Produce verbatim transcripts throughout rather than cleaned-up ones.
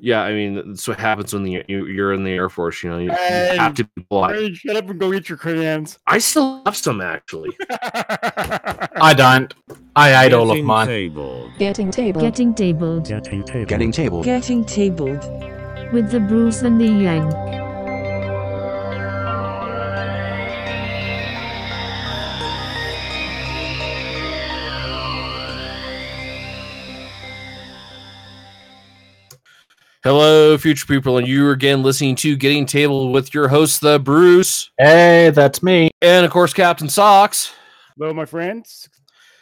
Yeah, I mean, that's what happens when the, you, you're in the Air Force. You know, you, hey, you have to be polite. Hey, shut up and go get your crayons. I still have some, actually. I don't. I ate Getting all of mine. Tabled. Getting tabled. Getting tabled. Getting tabled. Getting tabled. Getting tabled. With the Bruce and the Yang. Hello, future people, and you are again listening to Getting Tabled with your host, the Bruce. Hey, that's me. And, of course, Captain Socks. Hello, my friends.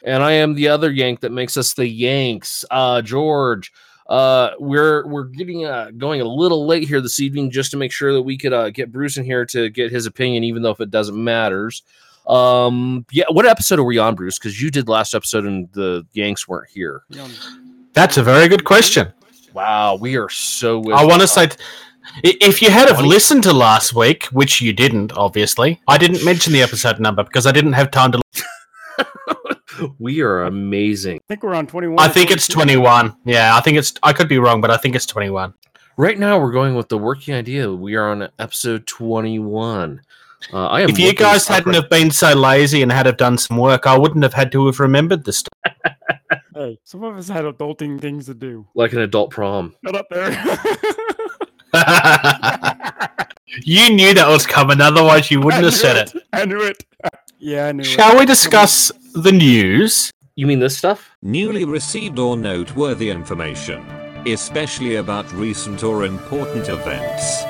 And I am the other Yank that makes us the Yanks, uh, George. Uh, we're we're getting uh, going a little late here this evening just to make sure that we could uh, get Bruce in here to get his opinion, even though if it doesn't matter. Um, yeah, what episode are we on, Bruce? Because you did last episode and the Yanks weren't here. That's a very good question. Wow, we are so... Well, I want to say, if you had have listened to last week, which you didn't, obviously, I didn't mention the episode number because I didn't have time to... We are amazing. I think we're on twenty-one. I think it's twenty-one. Yeah, I think it's... I could be wrong, but I think it's twenty-one. Right now, we're going with the working idea. We are on episode twenty-one. Uh, I am if you guys hadn't right. have been so lazy and had have done some work, I wouldn't have had to have remembered this stuff. Hey, some of us had adulting things to do. Like an adult prom. Shut up there. You knew that was coming, otherwise you wouldn't have said it. it. I knew it. Yeah, I knew Shall it. Shall we discuss the news? You mean this stuff? Newly received or noteworthy information, especially about recent or important events.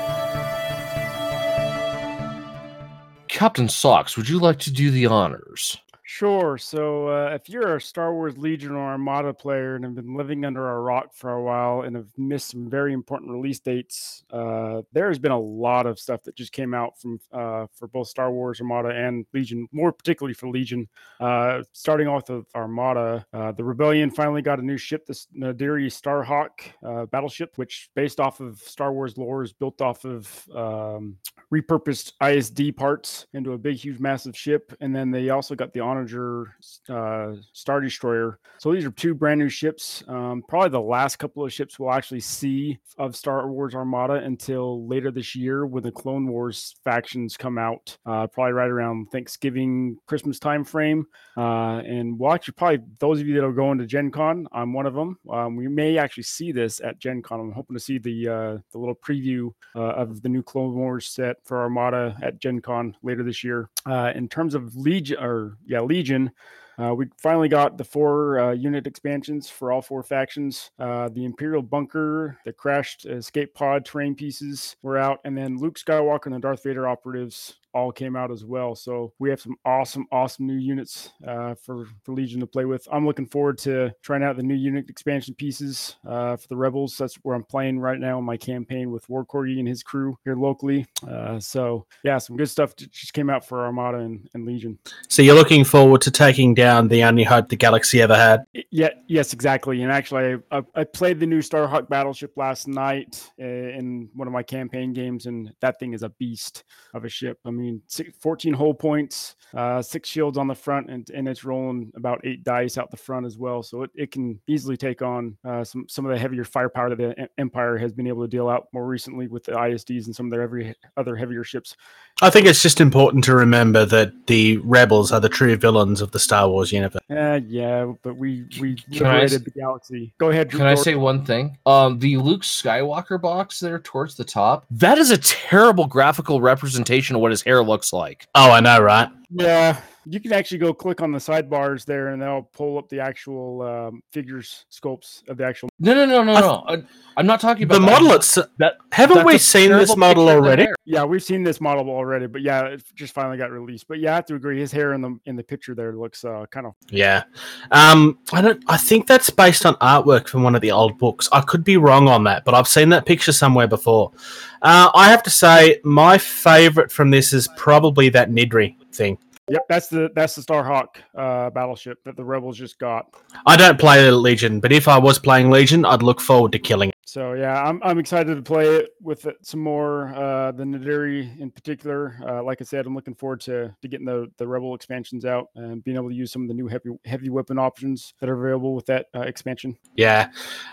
Captain Socks, would you like to do the honors? Sure. So uh, if you're a Star Wars Legion or Armada player and have been living under a rock for a while and have missed some very important release dates, uh, there's been a lot of stuff that just came out from uh, for both Star Wars Armada and Legion, more particularly for Legion. Uh, starting off with Armada, uh, the Rebellion finally got a new ship, this Nadiri Starhawk uh, battleship, which based off of Star Wars lore is built off of um, repurposed I S D parts into a big, huge, massive ship. And then they also got the Onager Uh, Star Destroyer. So these are two brand new ships. Um, probably the last couple of ships we'll actually see of Star Wars Armada until later this year when the Clone Wars factions come out, uh, probably right around Thanksgiving, Christmas time frame. Uh, and watch, probably those of you that are going to Gen Con, I'm one of them. Um, we may actually see this at Gen Con. I'm hoping to see the, uh, the little preview uh, of the new Clone Wars set for Armada at Gen Con later this year. Uh, in terms of Legion, or yeah, Legion. Legion. Uh, we finally got the four uh, unit expansions for all four factions. Uh, the Imperial Bunker, the crashed escape pod terrain pieces were out, and then Luke Skywalker and the Darth Vader operatives all came out as well. So we have some awesome, awesome new units uh, for, for Legion to play with. I'm looking forward to trying out the new unit expansion pieces uh, for the Rebels. That's where I'm playing right now in my campaign with War Corgi and his crew here locally. Uh, so yeah, some good stuff just came out for Armada and, and Legion. So you're looking forward to taking down the only hope the galaxy ever had. Yeah, yes, exactly. And actually, I, I, I played the new Starhawk battleship last night uh, in one of my campaign games, and that thing is a beast of a ship. I mean, six, fourteen hull points, uh, six shields on the front, and, and it's rolling about eight dice out the front as well. So it, it can easily take on uh, some, some of the heavier firepower that the Empire has been able to deal out more recently with the I S Ds and some of their every other heavier ships. I think it's just important to remember that the Rebels are the true villains of the Star Wars universe. Uh, yeah, but we we liberated the galaxy. Go ahead. Drew can Gordon. I say one thing? Um, the Luke Skywalker box there towards the top. That is a terrible graphical representation of what his hair looks like. Oh, I know, right? Yeah. You can actually go click on the sidebars there, and they'll pull up the actual um, figures, sculpts of the actual. No, no, no, no, no. I, I'm not talking about the that. model. It's that. Haven't we seen this model already? Yeah, we've seen this model already, but yeah, it just finally got released. But yeah, I have to agree. His hair in the in the picture there looks uh, kind of. Yeah, um, I don't. I think that's based on artwork from one of the old books. I could be wrong on that, but I've seen that picture somewhere before. Uh, I have to say, my favorite from this is probably that Nidri thing. Yep, that's the that's the Starhawk uh, battleship that the Rebels just got. I don't play Legion, but if I was playing Legion, I'd look forward to killing it. So yeah, I'm I'm excited to play it with it some more. Uh, the Nadiri in particular, uh, like I said, I'm looking forward to to getting the the Rebel expansions out and being able to use some of the new heavy heavy weapon options that are available with that uh, expansion. Yeah,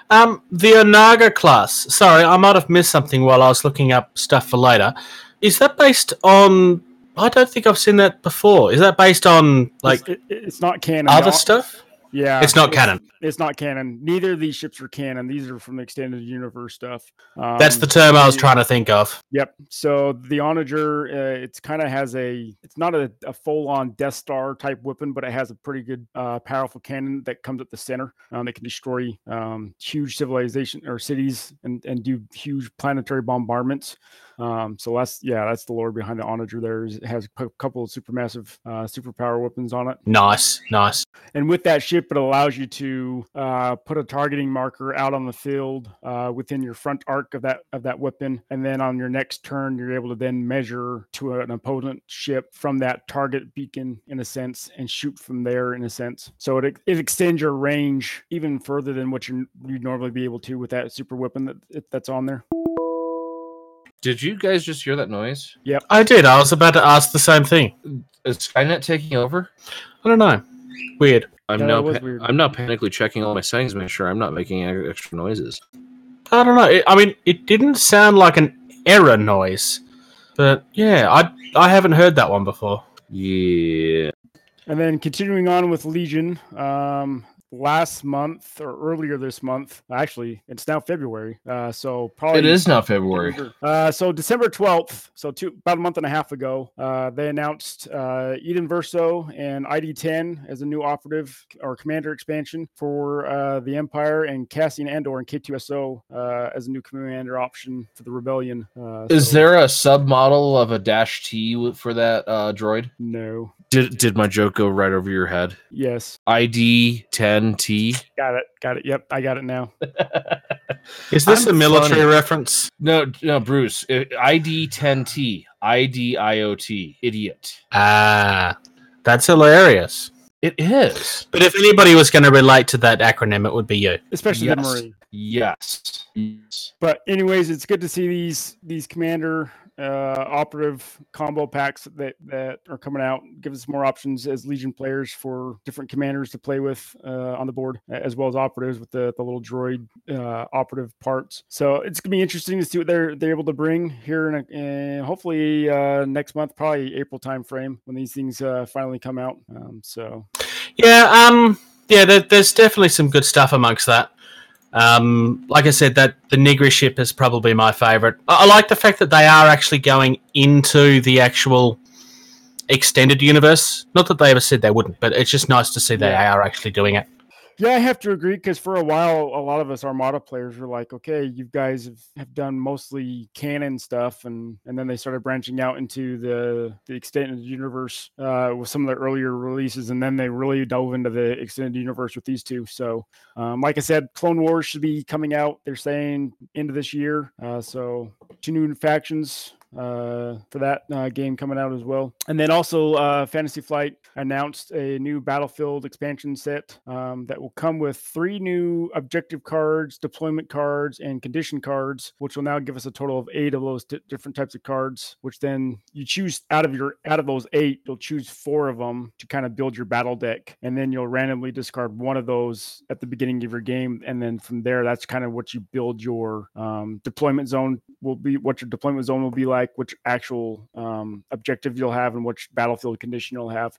um, the Onager class. Sorry, I might have missed something while I was looking up stuff for later. Is that based on? I don't think I've seen that before. Is that based on like? It's, it's not canon. Other not- stuff. Yeah, it's not it's, canon. It's not canon. Neither of these ships are canon. These are from the extended universe stuff. Um, That's the term I was trying to think of. Yep. So the Onager, uh, it's kind of has a, it's not a, a full-on Death Star type weapon, but it has a pretty good, uh, powerful cannon that comes at the center. Um, it can destroy um, huge civilization or cities and and do huge planetary bombardments. Um, so that's, yeah, that's the lore behind the Onager there. It has a couple of supermassive, uh, superpower weapons on it. Nice, nice. And with that ship, it allows you to uh, put a targeting marker out on the field uh, within your front arc of that of that weapon. And then on your next turn, you're able to then measure to an opponent ship from that target beacon, in a sense, and shoot from there, in a sense. So it it extends your range even further than what you you'd normally be able to with that super weapon that that's on there. Did you guys just hear that noise? Yep. I did. I was about to ask the same thing. Is Skynet taking over? I don't know. Weird. I'm yeah, now pa- weird. I'm now panically checking all my settings to make sure I'm not making extra noises. I don't know. It, I mean, it didn't sound like an error noise. But yeah, I I haven't heard that one before. Yeah. And then continuing on with Legion, um... last month or earlier this month, actually, it's now February. Uh, so probably it is now February. Uh, so December twelfth, so two, about a month and a half ago, uh, they announced uh, Eden Verso and I D ten as a new operative or commander expansion for uh, the Empire, and Cassian Andor and K two S O uh, as a new commander option for the Rebellion. Uh, is so, there a submodel of a dash T for that uh, droid? No. Did did my joke go right over your head? Yes. I D ten T. Got it. Got it. Yep, I got it now. Is this I'm a military funny. reference? No, no, Bruce. I D ten T. I D I O T. Idiot. Ah, that's hilarious. It is. But if anybody was going to relate to that acronym, it would be you. Especially yes. the Marine. Yes. yes. But anyways, it's good to see these these commander... uh operative combo packs that that are coming out. Give us more options as Legion players for different commanders to play with uh on the board, as well as operatives with the, the little droid uh operative parts. So it's gonna be interesting to see what they're they're able to bring here in, a, in hopefully uh next month, probably April time frame, when these things uh finally come out. Um so yeah um yeah there, there's definitely some good stuff amongst that. Um, like I said, that the Negri ship is probably my favorite. I, I like the fact that they are actually going into the actual extended universe. Not that they ever said they wouldn't, but it's just nice to see they are actually doing it. Yeah, I have to agree, because for a while, a lot of us Armada players were like, okay, you guys have, have done mostly canon stuff, and, and then they started branching out into the, the extended universe uh, with some of the earlier releases, and then they really dove into the extended universe with these two. So, um, like I said, Clone Wars should be coming out, they're saying, end of this year. Uh, so, two new factions uh for that uh, game coming out as well. And then also uh Fantasy Flight announced a new Battlefield expansion set um that will come with three new objective cards, deployment cards, and condition cards, which will now give us a total of eight of those t- different types of cards, which then you choose out of your out of those eight, you'll choose four of them to kind of build your battle deck, and then you'll randomly discard one of those at the beginning of your game, and then from there that's kind of what you build your um deployment zone will be, what your deployment zone will be like, which actual um, objective you'll have, and which battlefield condition you'll have.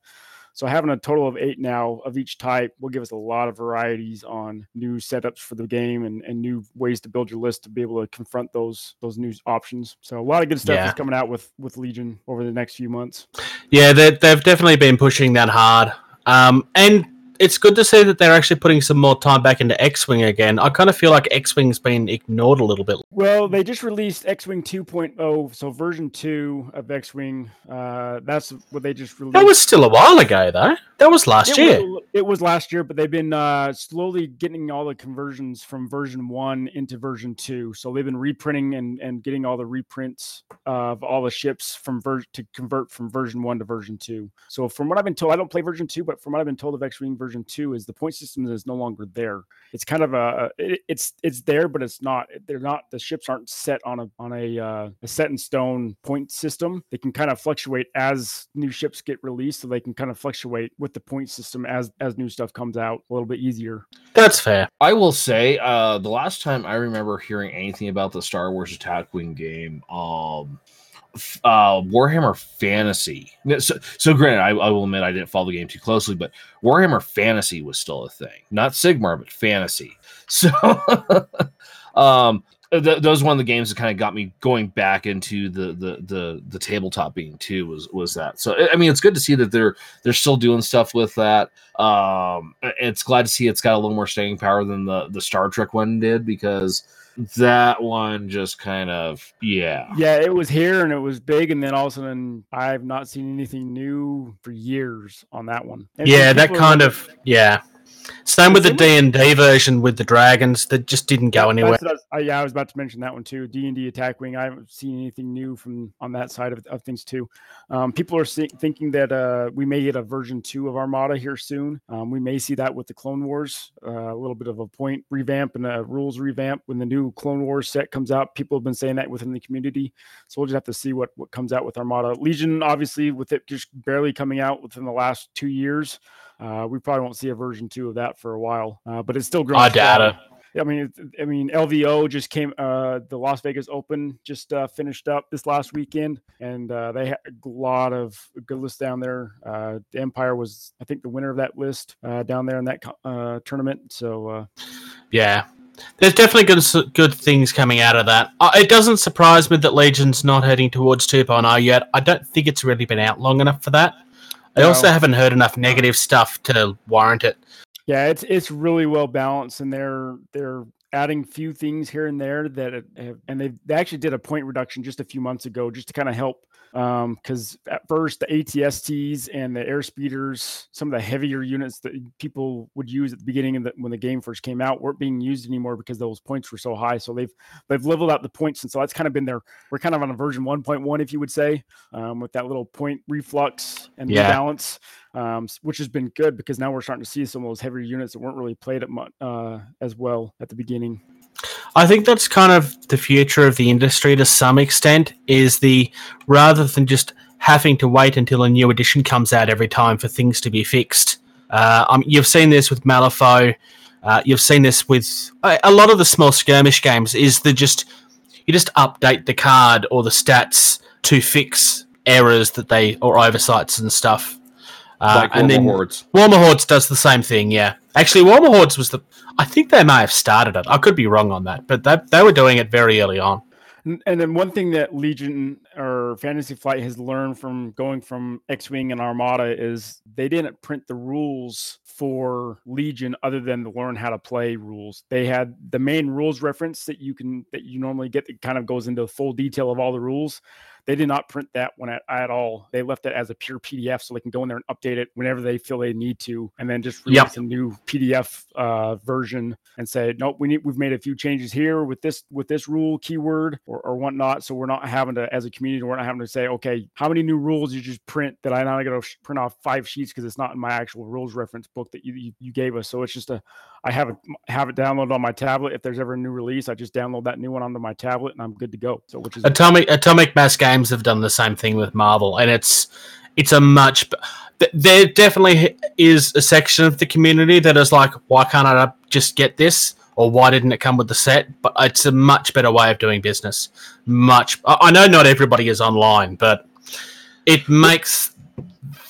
So having a total of eight now of each type will give us a lot of varieties on new setups for the game, and, and new ways to build your list to be able to confront those those new options. So a lot of good stuff yeah. is coming out with with Legion over the next few months. Yeah, they've definitely been pushing that hard. Um, and it's good to see that they're actually putting some more time back into X-Wing again. I kind of feel like X-Wing's been ignored a little bit. Well, they just released X-Wing two point oh, so version two of X-Wing. Uh, that's what they just released. That was still a while ago, though. That was last it year. Was, it was last year, but they've been uh, slowly getting all the conversions from version one into version two. So they've been reprinting and, and getting all the reprints of all the ships from ver- to convert from version one to version two. So from what I've been told, I don't play version two, but from what I've been told of X-Wing version version two is the point system is no longer there. It's kind of a it, it's it's there, but it's not. They're not the ships aren't set on a on a, uh, a set in stone point system. They can kind of fluctuate as new ships get released, so they can kind of fluctuate with the point system as as new stuff comes out a little bit easier. That's fair. I will say uh, the last time I remember hearing anything about the Star Wars Attack Wing game, um. Uh, Warhammer Fantasy. So, so granted, I, I will admit I didn't follow the game too closely, but Warhammer Fantasy was still a thing. Not Sigmar, but Fantasy. So um, th- those one of the games that kind of got me going back into the the the, the tabletop being too was, was that. So I mean, it's good to see that they're they're still doing stuff with that. Um, it's glad to see it's got a little more staying power than the the Star Trek one did, because that one just kind of, yeah. Yeah, it was here and it was big, and then all of a sudden, I've not seen anything new for years on that one. And yeah, that kind are, of, yeah. Same with the D and D version with the dragons that just didn't go anywhere. I was, I, yeah, I was about to mention that one too. D and D Attack Wing, I haven't seen anything new from on that side of, of things too. Um, people are see, thinking that uh, we may get a version two of Armada here soon. Um, we may see that with the Clone Wars, uh, a little bit of a point revamp and a rules revamp when the new Clone Wars set comes out. People have been saying that within the community, so we'll just have to see what, what comes out with Armada. Legion, obviously, with it just barely coming out within the last two years, Uh, we probably won't see a version two of that for a while, uh, but it's still growing. Data. I mean, I mean, L V O just came. Uh, the Las Vegas Open just uh, finished up this last weekend, and uh, they had a lot of good lists down there. Uh, the Empire was, I think, the winner of that list uh, down there in that uh, tournament. So, uh, yeah. There's definitely good good things coming out of that. Uh, it doesn't surprise me that Legion's not heading towards two point oh yet. I don't think it's really been out long enough for that. I also haven't heard enough negative stuff to warrant it. Yeah, it's it's really well balanced, and they're they're adding few things here and there that have, and they they actually did a point reduction just a few months ago just to kind of help. Um, because at first the A T S Ts and the air speeders, some of the heavier units that people would use at the beginning of the, when the game first came out, weren't being used anymore because those points were so high. So they've they've leveled out the points, and so that's kind of been their. We're kind of on a version one point one, if you would say, um, with that little point reflux and yeah. balance, um, which has been good because now we're starting to see some of those heavier units that weren't really played at uh, as well at the beginning. I think that's kind of the future of the industry to some extent, is the rather than just having to wait until a new edition comes out every time for things to be fixed. Uh, um, you've seen this with Malifaux. Uh, you've seen this with uh, a lot of the small skirmish games, is the just you just update the card or the stats to fix errors that they or oversights and stuff. Uh, like and then Hordes. Warmer Hordes does the same thing, yeah. Actually, Warmer Hordes was the... I think they may have started it. I could be wrong on that, but they, they were doing it very early on. And, and then one thing that Legion or Fantasy Flight has learned from going from X-Wing and Armada is they didn't print the rules for Legion other than the learn how to play rules. They had the main rules reference that you can that you normally get that kind of goes into full detail of all the rules. They did not print that one at, at all. They left it as a pure P D F, so they can go in there and update it whenever they feel they need to, and then just release yep. a new P D F uh, version and say, nope, we need, we've made a few changes here with this with this rule keyword or, or whatnot. So we're not having to, as a community, we're not having to say, okay, how many new rules did you just print that I now got to print off five sheets because it's not in my actual rules reference book that you, you, you gave us. So it's just a, I have it have it downloaded on my tablet. If there's ever a new release, I just download that new one onto my tablet and I'm good to go. So which is Atomic Atomic Mass Game. Games have done the same thing with Marvel, and it's it's a much there definitely is a section of the community that is like, why can't I just get this, or why didn't it come with the set? But it's a much better way of doing business. Much I know not everybody is online, but it makes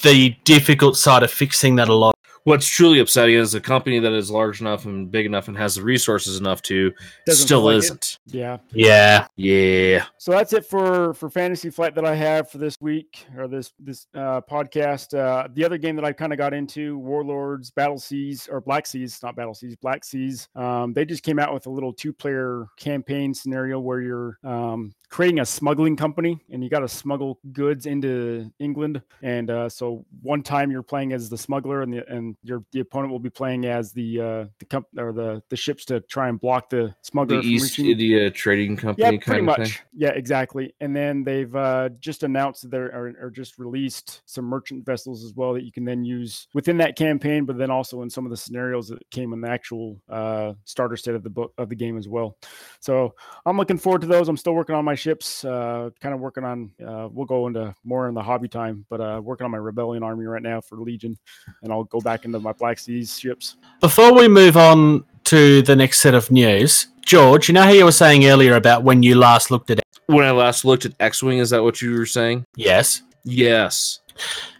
the difficult side of fixing that a lot. What's truly upsetting is a company that is large enough and big enough and has the resources enough to Doesn't still isn't. It. Yeah. Yeah. Yeah. So that's it for, for Fantasy Flight that I have for this week or this, this uh, podcast. Uh, the other game that I kind of got into, Warlords, Battle Seas, or Black Seas, not Battle Seas, Black Seas. Um, they just came out with a little two-player campaign scenario where you're um, creating a smuggling company and you got to smuggle goods into England. And uh, so one time you're playing as the smuggler and the and and your the opponent will be playing as the uh, the comp- or the, the ships to try and block the smuggler. The East India Trading Company, yeah, kind pretty of much. Thing. Yeah, exactly. And then they've uh, just announced there or, or just released some merchant vessels as well that you can then use within that campaign, but then also in some of the scenarios that came in the actual uh, starter set of the book of the game as well. So I'm looking forward to those. I'm still working on my ships, uh, kind of working on. Uh, we'll go into more in the hobby time, but uh, working on my Rebellion army right now for Legion, and I'll go back into my Black Seas ships. Before we move on to the next set of news, George, you know how you were saying earlier about when you last looked at when I last looked at X-Wing, is that what you were saying? Yes. Yes.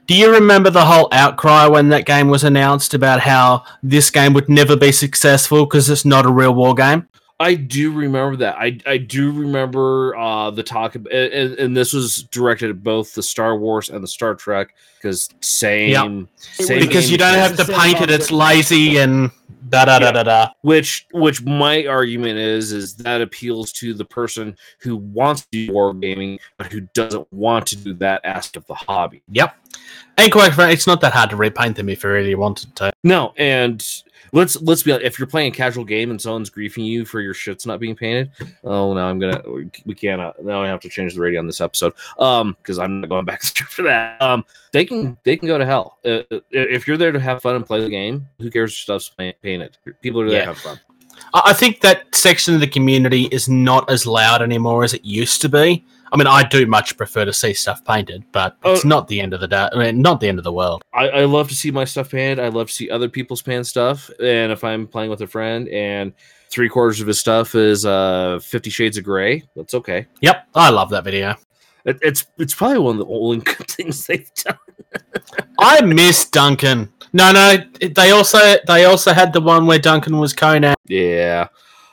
Do you remember the whole outcry when that game was announced about how this game would never be successful because it's not a real war game? I do remember that. I, I do remember uh, the talk, and, and this was directed at both the Star Wars and the Star Trek, because same, yep. same because you don't have to paint it. It's lazy and da da da da da. Which which my argument is is that appeals to the person who wants to do war gaming but who doesn't want to do that aspect of the hobby. Yep. And quite frankly, it's not that hard to repaint them if you really wanted to. No, and let's let's be honest, if you're playing a casual game and someone's griefing you for your shit's not being painted, oh no, I'm gonna we cannot now I have to change the radio on this episode um because I'm not going back for that. Um, they can they can go to hell uh, if you're there to have fun and play the game. Who cares if stuff's painted? People are there yeah. to have fun. I think that section of the community is not as loud anymore as it used to be. I mean, I do much prefer to see stuff painted, but it's oh, not the end of the day. I mean, not the end of the world. I, I love to see my stuff painted. I love to see other people's painted stuff. And if I'm playing with a friend and three quarters of his stuff is uh, Fifty Shades of Grey, that's okay. Yep, I love that video. It, it's it's probably one of the only good things they've done. I miss Duncan. No, no, they also they also had the one where Duncan was Conan. Yeah.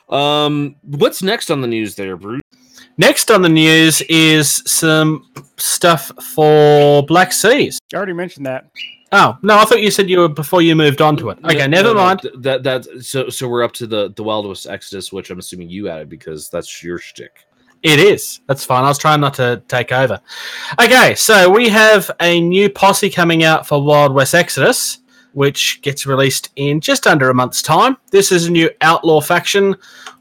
Um, what's next on the news there, Bruce? Next on the news is some stuff for Black Seas. I already mentioned that. Oh, no, I thought you said you were before you moved on to it. Okay, no, never no, mind. No, that that so so we're up to the, the Wild West Exodus, which I'm assuming you added because that's your shtick. It is. That's fine. I was trying not to take over. Okay, so we have a new posse coming out for Wild West Exodus, which gets released in just under a month's time. This is a new outlaw faction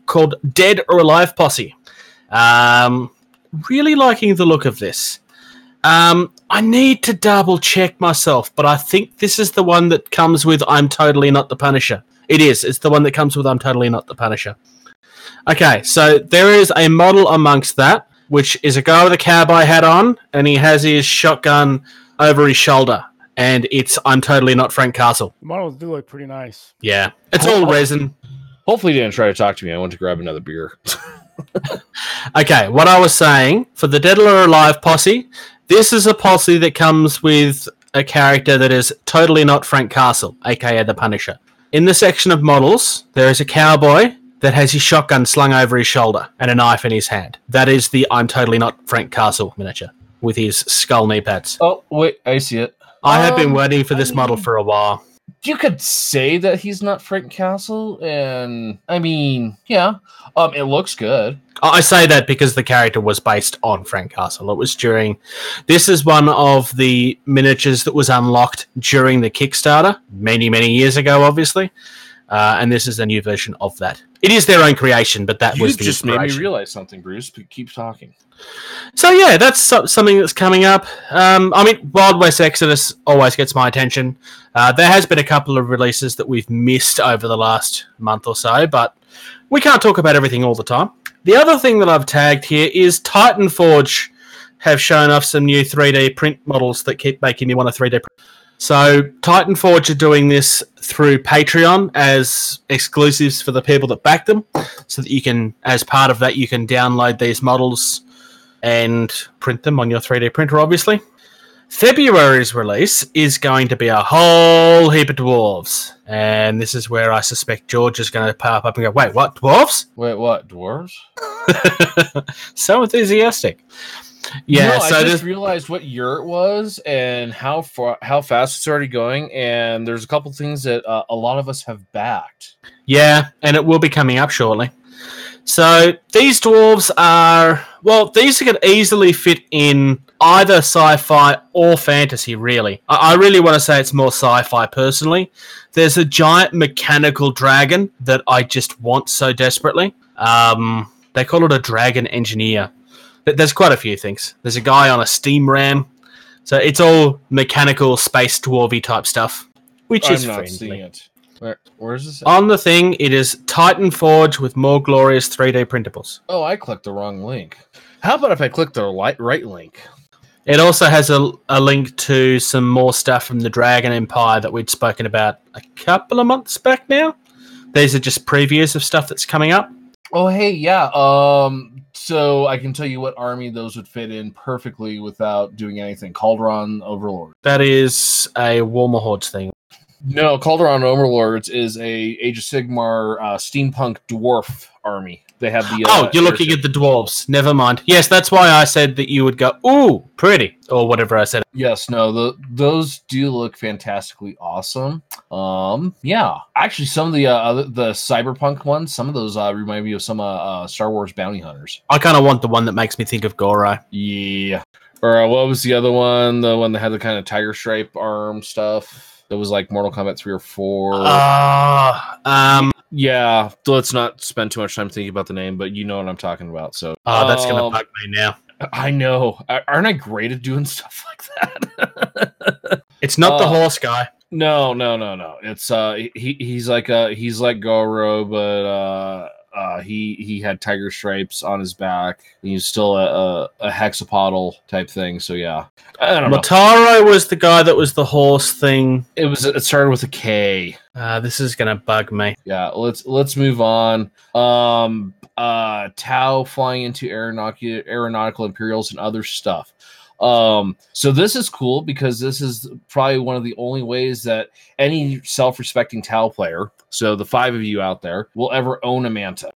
called Dead or Alive Posse. Um, really liking the look of this. Um, I need to double check myself, but I think this is the one that comes with I'm Totally Not the Punisher. It is. It's the one that comes with I'm Totally Not the Punisher. Okay, so there is a model amongst that, which is a guy with a cowboy hat on, and he has his shotgun over his shoulder. And it's I'm Totally Not Frank Castle. The models do look pretty nice. Yeah. It's all resin. Hopefully you didn't try to talk to me. I went to grab another beer. Okay, what I was saying, for the Dead or Alive posse, this is a posse that comes with a character that is totally not Frank Castle, aka the Punisher. In the section of models, there is a cowboy that has his shotgun slung over his shoulder and a knife in his hand. That is the I'm Totally Not Frank Castle miniature with his skull knee pads. Oh, wait, I see it. I um, have been waiting for this I mean, model for a while. You could say that he's not Frank Castle, and I mean, yeah, um, it looks good. I say that because the character was based on Frank Castle. It was during... This is one of the miniatures that was unlocked during the Kickstarter, many, many years ago, obviously. Uh, and this is the new version of that. It is their own creation, but that you was the just made me realize something, Bruce. But keep talking. So yeah, that's so- something that's coming up. Um, I mean, Wild West Exodus always gets my attention. Uh, there has been a couple of releases that we've missed over the last month or so, but we can't talk about everything all the time. The other thing that I've tagged here is Titan Forge have shown off some new three D print models that keep making me want to three D print. So Titan Forge are doing this through Patreon as exclusives for the people that back them, so that you can, as part of that, you can download these models and print them on your three D printer, obviously. February's release is going to be a whole heap of dwarves, and this is where I suspect George is going to pop up and go, wait, what, dwarves? Wait, what, dwarves? So enthusiastic. Yeah, no, so I just there's... realized what year it was and how far, how fast it's already going, and there's a couple things that uh, a lot of us have backed. Yeah, and it will be coming up shortly. So these dwarves are, well, these could easily fit in either sci-fi or fantasy, really. I, I really want to say it's more sci-fi, personally. There's a giant mechanical dragon that I just want so desperately. Um, they call it a dragon engineer. There's quite a few things. There's a guy on a steam ram. So it's all mechanical, space dwarvy type stuff, which I'm is not friendly. Seeing it. Where, where is this at? On the thing, it is Titan Forge with more glorious three D printables. Oh, I clicked the wrong link. How about if I click the right, right link? It also has a, a link to some more stuff from the Dragon Empire that we'd spoken about a couple of months back now. These are just previews of stuff that's coming up. Oh, hey, yeah. Um, so I can tell you what army those would fit in perfectly without doing anything. Calderon Overlord. That is a Warhammer Horde thing. No, Calderon Overlords is a Age of Sigmar uh, steampunk dwarf army. They have the. Uh, oh, you're looking at the dwarves. Never mind. Yes, that's why I said that you would go, ooh, pretty, or whatever I said. Yes, no, the, those do look fantastically awesome. Um, yeah, actually, some of the uh, the cyberpunk ones, some of those uh, remind me of some uh, uh, Star Wars bounty hunters. I kind of want the one that makes me think of Gorai. Yeah, or uh, what was the other one? The one that had the kind of tiger stripe arm stuff. It was like Mortal Kombat three or four. Uh, um, yeah, let's not spend too much time thinking about the name, but you know what I'm talking about. So, oh, that's um, going to bug me now. I know. Aren't I great at doing stuff like that? It's not uh, the horse guy. No, no, no, no. It's uh, he he's like a, he's like Goro, but uh, uh, he he had tiger stripes on his back. He's still a, a, a hexapodal type thing. So yeah, I don't know. Mataro was the guy that was the horse thing. It was. It started with a K. Uh, this is gonna bug me. Yeah, let's let's move on. Um, uh, Tau flying into aeronautical, aeronautical Imperials and other stuff. Um, so this is cool because this is probably one of the only ways that any self-respecting Tau player, so the five of you out there, will ever own a Manta.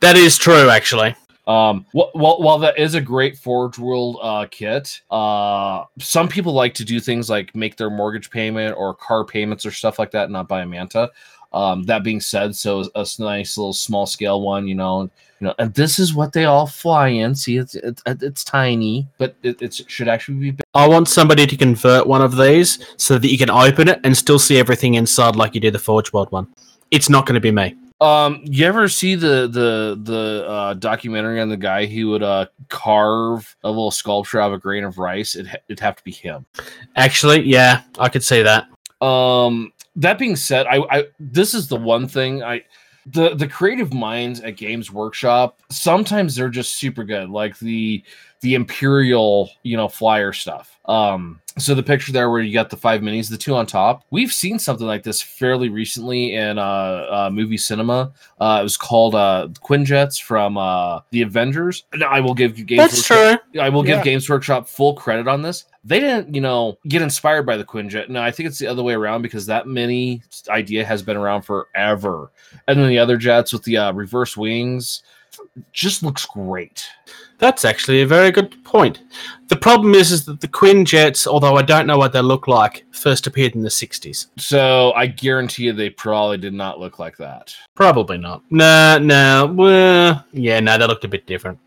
That is true, actually. Um, well, well, while that is a great Forge World uh, kit, uh, some people like to do things like make their mortgage payment or car payments or stuff like that, and not buy a Manta. Um, that being said, so a nice little small scale one, you know, and, you know, and this is what they all fly in. See, it's it's, it's tiny, but it it's, should actually be big. I want somebody to convert one of these so that you can open it and still see everything inside like you did the Forge World one. It's not going to be me. Um, you ever see the the the uh, documentary on the guy who would uh, carve a little sculpture out of a grain of rice? It ha- it'd have to be him. Actually, yeah, I could see that. Um. That being said, I, I this is the one thing I the the creative minds at Games Workshop, sometimes they're just super good, like the the Imperial, you know, flyer stuff. Um, so the picture there where you got the five minis, the two on top, we've seen something like this fairly recently in uh, uh movie cinema. Uh, it was called uh, Quinjets from uh, the Avengers. And I will give Games That's Workshop, true. I will give yeah. Games Workshop full credit on this. They didn't, you know, get inspired by the Quinjet. No, I think it's the other way around because that mini idea has been around forever. And then the other jets with the uh, reverse wings just looks great. That's actually a very good point. The problem is, is that the Quinjets, although I don't know what they look like, first appeared in the sixties. So I guarantee you they probably did not look like that. Probably not. No, no. Well, yeah, no, they looked a bit different.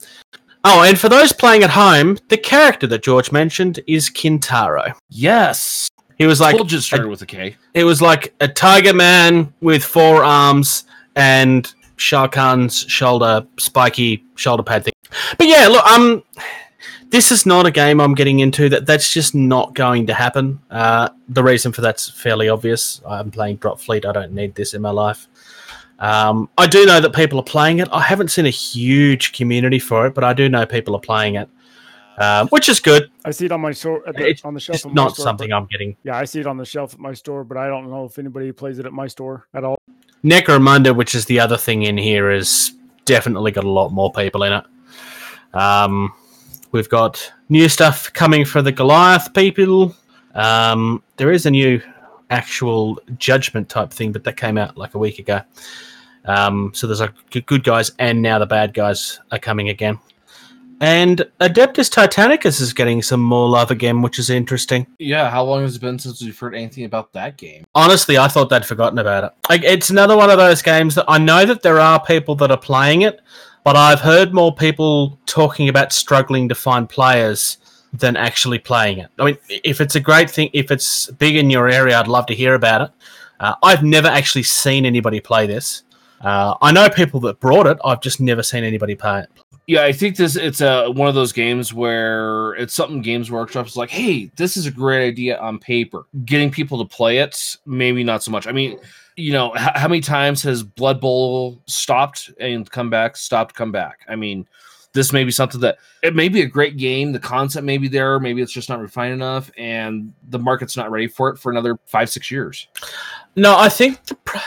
Oh, and for those playing at home, the character that George mentioned is Kintaro. Yes. He was like... We'll just start with a K. It was like a tiger man with four arms and Shao Kahn's shoulder, spiky shoulder pad thing. But yeah, look, um, this is not a game I'm getting into. That That's just not going to happen. Uh, the reason for that's fairly obvious. I'm playing Drop Fleet. I don't need this in my life. Um, I do know that people are playing it. I haven't seen a huge community for it, but I do know people are playing it, um, which is good. I see it on my store, at the, it's on the shelf. It's not my store, something but, I'm getting. Yeah, I see it on the shelf at my store, but I don't know if anybody plays it at my store at all. Necromunda, which is the other thing in here, has definitely got a lot more people in it. Um, we've got new stuff coming for the Goliath people. Um, there is a new actual judgment type thing, but that came out like a week ago. Um, so there's like good guys, and now the bad guys are coming again. And Adeptus Titanicus is getting some more love again, which is interesting. Yeah, how long has it been since we've heard anything about that game? Honestly, I thought they'd forgotten about it. Like, it's another one of those games that I know that there are people that are playing it, but I've heard more people talking about struggling to find players than actually playing it. I mean, if it's a great thing, if it's big in your area, I'd love to hear about it. Uh, I've never actually seen anybody play this. Uh, I know people that brought it. I've just never seen anybody play it. Yeah, I think this it's a, one of those games where it's something Games Workshop's like, hey, this is a great idea on paper. Getting people to play it, maybe not so much. I mean, you know, h- how many times has Blood Bowl stopped and come back, stopped, come back? I mean, this may be something that, it may be a great game. The concept may be there. Maybe it's just not refined enough, and the market's not ready for it for another five, six years. No, I think the pr-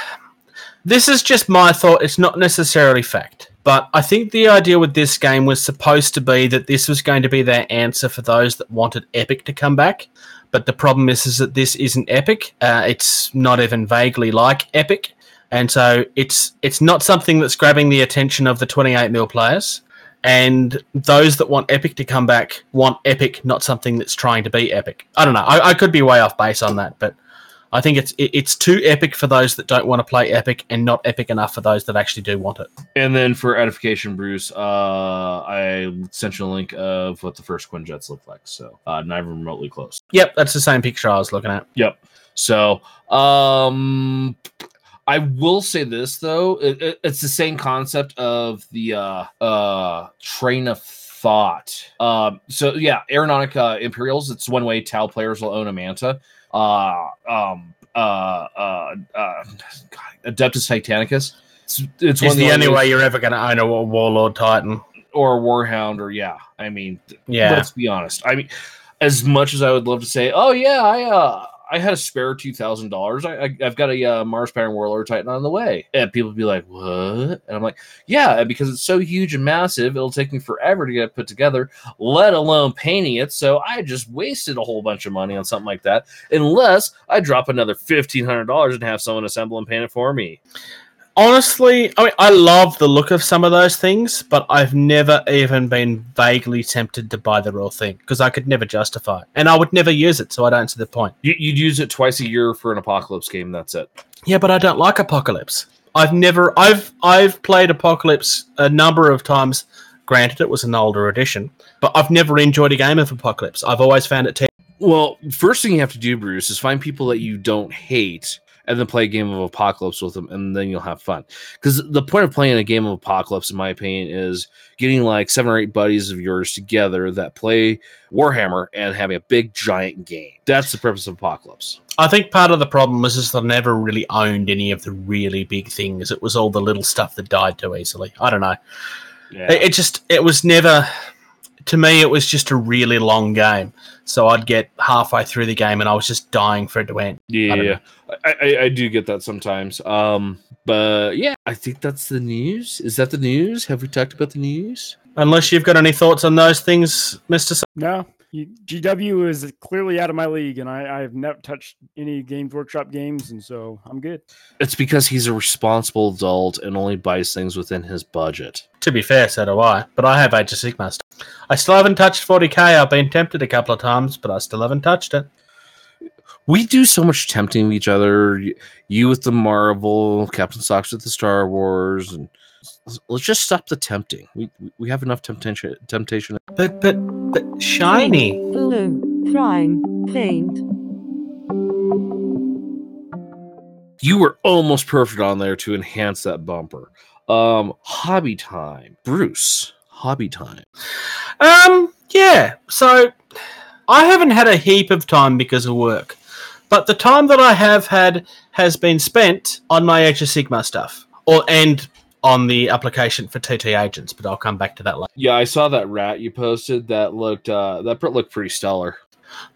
this is just my thought. It's not necessarily fact. But I think the idea with this game was supposed to be that this was going to be their answer for those that wanted Epic to come back. But the problem is, is that this isn't Epic. Uh, it's not even vaguely like Epic. And so it's it's not something that's grabbing the attention of the twenty-eight mil players. And those that want Epic to come back want Epic, not something that's trying to be Epic. I don't know. I, I could be way off base on that, but I think it's it's too epic for those that don't want to play Epic, and not epic enough for those that actually do want it. And then for edification, Bruce, uh, I sent you a link of what the first Quinjets look like. So uh, not even remotely close. Yep, that's the same picture I was looking at. Yep. So um, I will say this, though. It, it, it's the same concept of the uh, uh, train of thought. Um, so, yeah, Aeronautic uh, Imperials, it's one way Tau players will own a Manta. Uh, um, uh, uh, uh, Adeptus Titanicus. It's, it's, it's one the only way you're ever going to own a Warlord Titan or a Warhound, or yeah. I mean, yeah. Let's be honest. I mean, as much as I would love to say, oh yeah, I uh, I had a spare two thousand dollars. I I've got a uh, Mars Pattern Warlord Titan on the way, and people would be like, what? And I'm like, yeah, because it's so huge and massive, it'll take me forever to get it put together, let alone painting it. So I just wasted a whole bunch of money on something like that, unless I drop another fifteen hundred dollars and have someone assemble and paint it for me. Honestly, I mean, I love the look of some of those things, but I've never even been vaguely tempted to buy the real thing because I could never justify it, and I would never use it, so I don't see the point. You, you'd use it twice a year for an Apocalypse game, that's it. Yeah, but I don't like Apocalypse. I've never, I've, I've played Apocalypse a number of times. Granted, it was an older edition, but I've never enjoyed a game of Apocalypse. I've always found it. T- well, first thing you have to do, Bruce, is find people that you don't hate, and then play a game of Apocalypse with them, and then you'll have fun. Because the point of playing a game of Apocalypse, in my opinion, is getting like seven or eight buddies of yours together that play Warhammer and having a big, giant game. That's the purpose of Apocalypse. I think part of the problem was just that I never really owned any of the really big things. It was all the little stuff that died too easily. I don't know. Yeah. It, it just, it was never... To me, it was just a really long game. So I'd get halfway through the game and I was just dying for it to end. Yeah, I, yeah. I, I, I do get that sometimes. Um, but yeah, I think that's the news. Is that the news? Have we talked about the news? Unless you've got any thoughts on those things, Mister Sun? No. G W is clearly out of my league, and I, I have never touched any Games Workshop games, and so I'm good. It's because he's a responsible adult and only buys things within his budget. To be fair, so do I, but I have Age of Sigmar stuff. I still haven't touched forty K. I've been tempted a couple of times, but I still haven't touched it. We do so much tempting each other. You with the Marvel, Captain Socks with the Star Wars, and let's just stop the tempting. We we have enough temptation. Temptation. But but but shiny. Blue, prime, paint. You were almost perfect on there to enhance that bumper. Um, hobby time, Bruce. Hobby time. Um, yeah. So I haven't had a heap of time because of work, but the time that I have had has been spent on my Age of Sigmar stuff, or and. on the application for T T agents, but I'll come back to that later. Yeah, I saw that rat you posted. That looked uh, that looked pretty stellar.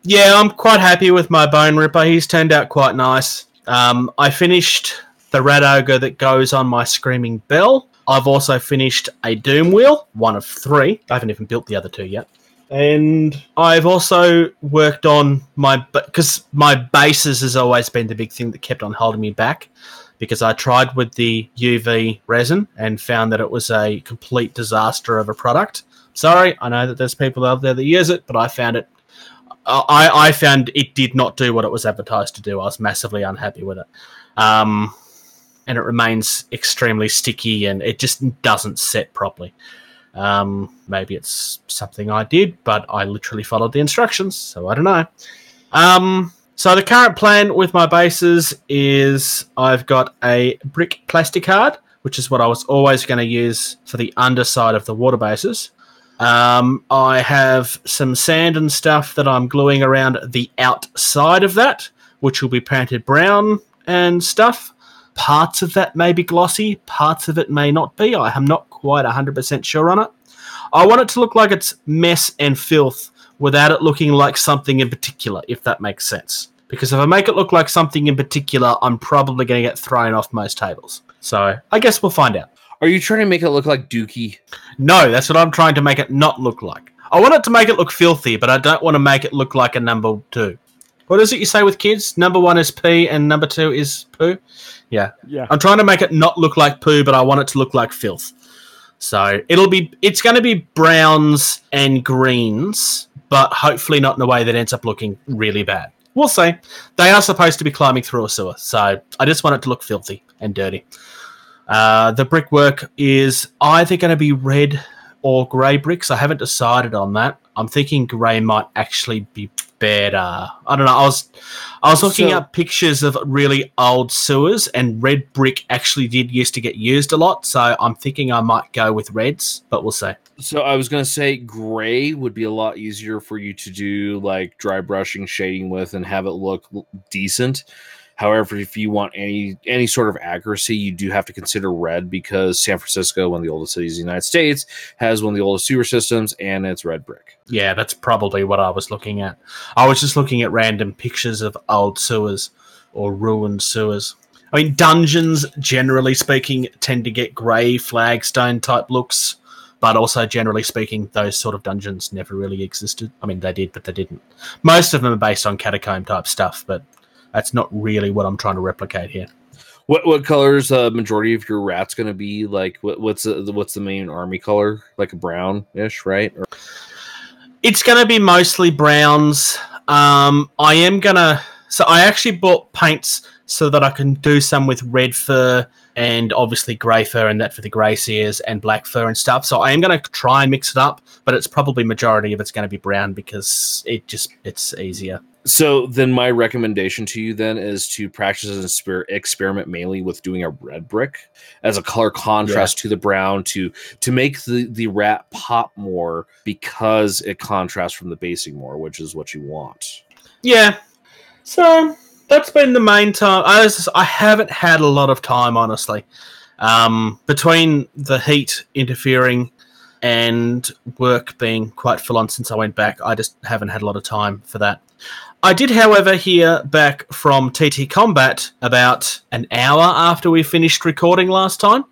Yeah, I'm quite happy with my Bone Ripper. He's turned out quite nice. Um, I finished the Rat Ogre that goes on my Screaming Bell. I've also finished a Doom Wheel, one of three. I haven't even built the other two yet. And I've also worked on my... Because my bases has always been the big thing that kept on holding me back, because I tried with the U V resin and found that it was a complete disaster of a product. Sorry, I know that there's people out there that use it, but I found it, I, I found it did not do what it was advertised to do. I was massively unhappy with it. Um, and it remains extremely sticky, and it just doesn't set properly. Um, maybe it's something I did, but I literally followed the instructions, so I don't know. Um, so the current plan with my bases is I've got a brick plastic card, which is what I was always going to use for the underside of the water bases. Um, I have some sand and stuff that I'm gluing around the outside of that, which will be painted brown and stuff. Parts of that may be glossy, parts of it may not be. I am not quite one hundred percent sure on it. I want it to look like it's mess and filth without it looking like something in particular, if that makes sense. Because if I make it look like something in particular, I'm probably going to get thrown off most tables. So I guess we'll find out. Are you trying to make it look like Dookie? No, that's what I'm trying to make it not look like. I want it to make it look filthy, but I don't want to make it look like a number two. What is it you say with kids? Number one is pee and number two is poo? Yeah. Yeah. I'm trying to make it not look like poo, but I want it to look like filth. So it'll be, it's going to be browns and greens, but hopefully not in a way that ends up looking really bad. We'll see. They are supposed to be climbing through a sewer, so I just want it to look filthy and dirty. Uh, the brickwork is either going to be red or grey bricks. I haven't decided on that. I'm thinking grey might actually be better. I don't know. I was I was looking so, up pictures of really old sewers, and red brick actually did used to get used a lot. So I'm thinking I might go with reds, but we'll see. So I was going to say grey would be a lot easier for you to do like dry brushing, shading with, and have it look decent. However, if you want any any sort of accuracy, you do have to consider red because San Francisco, one of the oldest cities in the United States, has one of the oldest sewer systems, and it's red brick. Yeah, that's probably what I was looking at. I was just looking at random pictures of old sewers or ruined sewers. I mean, dungeons, generally speaking, tend to get grey flagstone-type looks, but also, generally speaking, those sort of dungeons never really existed. I mean, they did, but they didn't. Most of them are based on catacomb-type stuff, but that's not really what I'm trying to replicate here. What what color is the uh, majority of your rats going to be? Like, what, what's the, what's the main army color? Like a brown-ish, right? Or- it's going to be mostly browns. Um, I am going to... So I actually bought paints so that I can do some with red fur and obviously grey fur and that for the grey sears and black fur and stuff. So I am going to try and mix it up, but it's probably majority of it's going to be brown because it just it's easier. So then my recommendation to you then is to practice and exper- experiment mainly with doing a red brick as a color contrast yeah. to the brown to to make the, the rat pop more because it contrasts from the basing more, which is what you want. Yeah. So that's been the main time. I, was just, I haven't had a lot of time, honestly, um, between the heat interfering and work being quite full on since I went back. I just haven't had a lot of time for that. I did, however, hear back from T T Combat about an hour after we finished recording last time.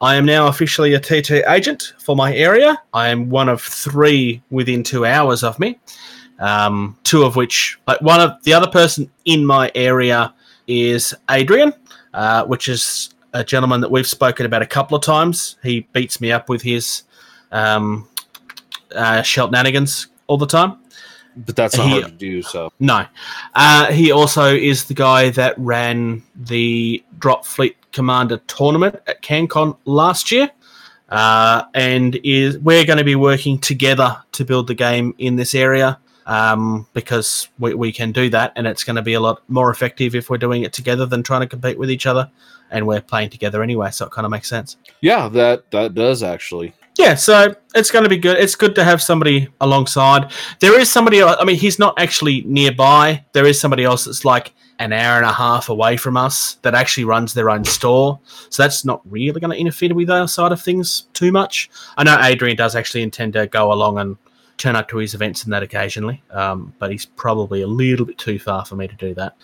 I am now officially a T T agent for my area. I am one of three within two hours of me, um, two of which, like one of the other person in my area is Adrian, uh, which is a gentleman that we've spoken about a couple of times. He beats me up with his um, uh, shenanigans all the time. But that's not he, hard to do, so... No. Uh, he also is the guy that ran the Drop Fleet Commander tournament at Gen Con last year. Uh, and is we're going to be working together to build the game in this area um, because we, we can do that, and it's going to be a lot more effective if we're doing it together than trying to compete with each other. And we're playing together anyway, so it kind of makes sense. Yeah, that, that does, actually. Yeah, so it's going to be good. It's good to have somebody alongside. There is somebody, I mean, he's not actually nearby. There is somebody else that's like an hour and a half away from us that actually runs their own store. So that's not really going to interfere with our side of things too much. I know Adrian does actually intend to go along and turn up to his events and that occasionally, um, but he's probably a little bit too far for me to do that,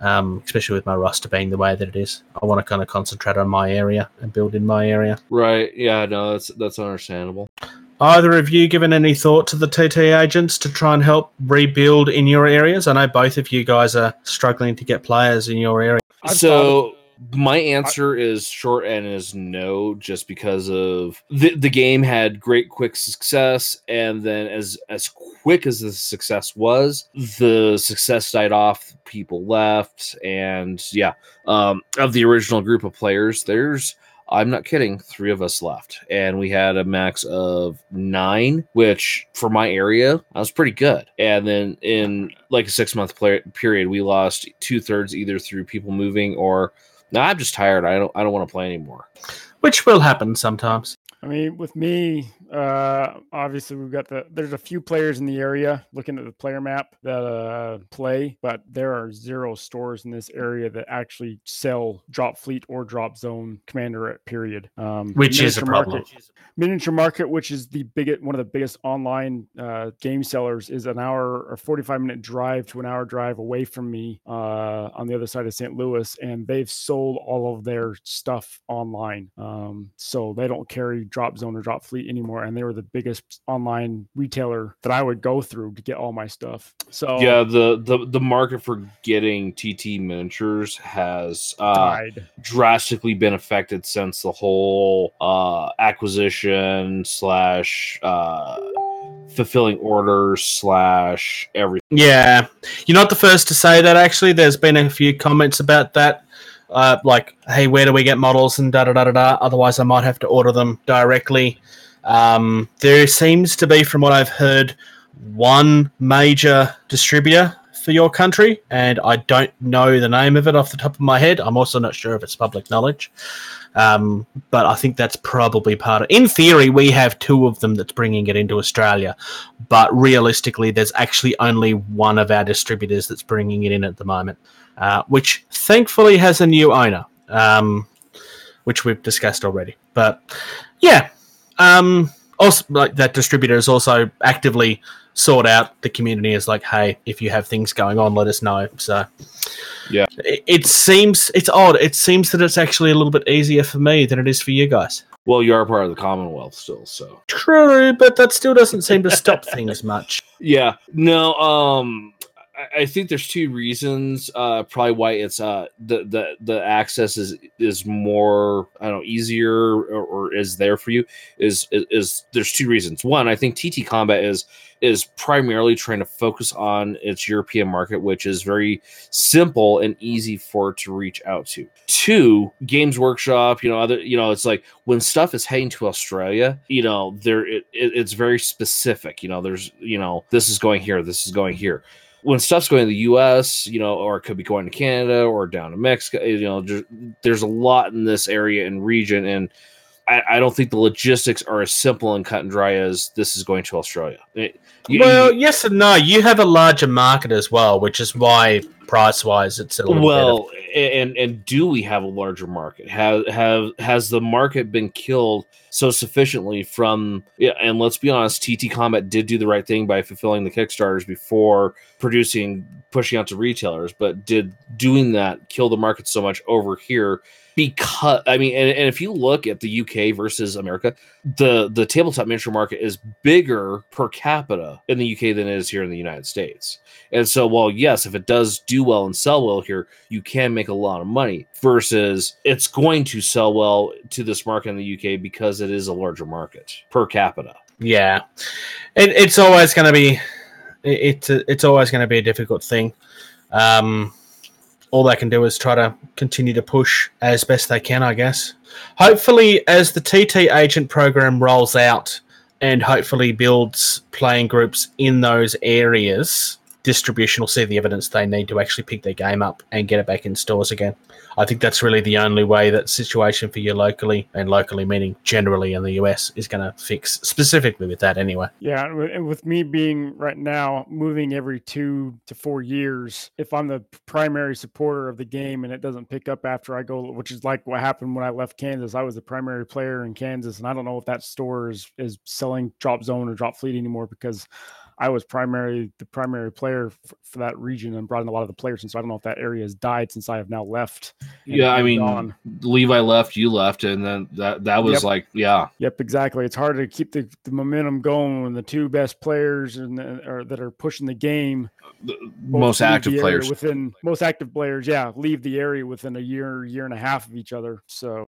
um, especially with my roster being the way that it is. I want to kind of concentrate on my area and build in my area. Right, yeah, no, that's that's understandable. Either of you given any thought to the T T agents to try and help rebuild in your areas? I know both of you guys are struggling to get players in your area. So my answer is short and is no, just because of the, the game had great quick success, and then as as quick as the success was, the success died off, people left, and yeah, um, of the original group of players, there's I'm not kidding, three of us left, and we had a max of nine, which for my area, I was pretty good. And then in like a six-month period, we lost two-thirds either through people moving or, no, I'm just tired. I don't I don't want to play anymore. Which will happen sometimes. I mean, with me, uh, obviously we've got the, there's a few players in the area looking at the player map that uh, play, but there are zero stores in this area that actually sell Drop Fleet or Drop Zone Commander at period. Um, which is a problem. Market, Miniature Market, which is the biggest, one of the biggest online uh, game sellers, is an hour or forty-five minute drive to an hour drive away from me uh, on the other side of Saint Louis. And they've sold all of their stuff online. Um, so they don't carry Drop Zone or Drop Fleet anymore, and they were the biggest online retailer that I would go through to get all my stuff. So yeah, the the, the market for getting T T miniatures has uh died. drastically been affected since the whole uh acquisition slash uh fulfilling orders slash everything. Yeah, you're not the first to say that. Actually, there's been a few comments about that. Uh, like, hey, where do we get models and da da da da da? Otherwise, I might have to order them directly. Um, there seems to be, from what I've heard, one major distributor for your country, and I don't know the name of it off the top of my head. I'm also not sure if it's public knowledge, um, but I think that's probably part of. In theory, we have two of them that's bringing it into Australia, but realistically, there's actually only one of our distributors that's bringing it in at the moment. Uh, which thankfully has a new owner, um, which we've discussed already. But yeah, um, also like that distributor is also actively sought out. The community is like, hey, if you have things going on, let us know. So yeah, it, it seems it's odd. It seems that it's actually a little bit easier for me than it is for you guys. Well, you are part of the Commonwealth still, so true, but that still doesn't seem to stop things much. Yeah, no, um. I think there's two reasons, uh, probably why it's uh, the the the access is is more I don't know easier or, or is there for you is, is is there's two reasons. One, I think T T Combat is is primarily trying to focus on its European market, which is very simple and easy for it to reach out to. Two, Games Workshop, you know, other you know, it's like when stuff is heading to Australia, you know, there it, it, it's very specific. You know, there's you know this is going here, this is going here. When stuff's going to the U S, you know, or it could be going to Canada or down to Mexico, you know, there's a lot in this area and region. And I, I don't think the logistics are as simple and cut and dry as this is going to Australia. It, you, well, you, yes and no. You have a larger market as well, which is why price-wise it's a little well, better. And, and do we have a larger market? Have, have, has the market been killed so sufficiently from, yeah, and let's be honest, T T Combat did do the right thing by fulfilling the Kickstarters before producing, pushing out to retailers, but did doing that kill the market so much over here? Because, I mean, and, and if you look at the U K versus America, the, the tabletop miniature market is bigger per capita in the U K than it is here in the United States. And so, well, yes, if it does do well and sell well here, you can make a lot of money versus it's going to sell well to this market in the U K because it is a larger market per capita. Yeah, it, it's always going to be it, it, it's always going to be a difficult thing. Um, all I can do is try to continue to push as best they can, I guess. Hopefully, as the T T agent program rolls out and hopefully builds playing groups in those areas, distribution will see the evidence they need to actually pick their game up and get it back in stores again. I think that's really the only way that situation for you locally, and locally meaning generally in the U S, is going to fix, specifically with that anyway. Yeah, and with me being right now moving every two to four years, if I'm the primary supporter of the game and it doesn't pick up after I go, which is like what happened when I left Kansas. I was the primary player in Kansas, and I don't know if that store is, is selling Drop Zone or Drop Fleet anymore because I was primary, the primary player f- for that region and brought in a lot of the players. And so I don't know if that area has died since I have now left. Yeah, I mean, on. Levi left, you left, and then that, that was yep. like, yeah. Yep, exactly. It's hard to keep the, the momentum going when the two best players and or that are pushing the game. The most active players. Within, most active players, yeah, leave the area within a year, year and a half of each other. So,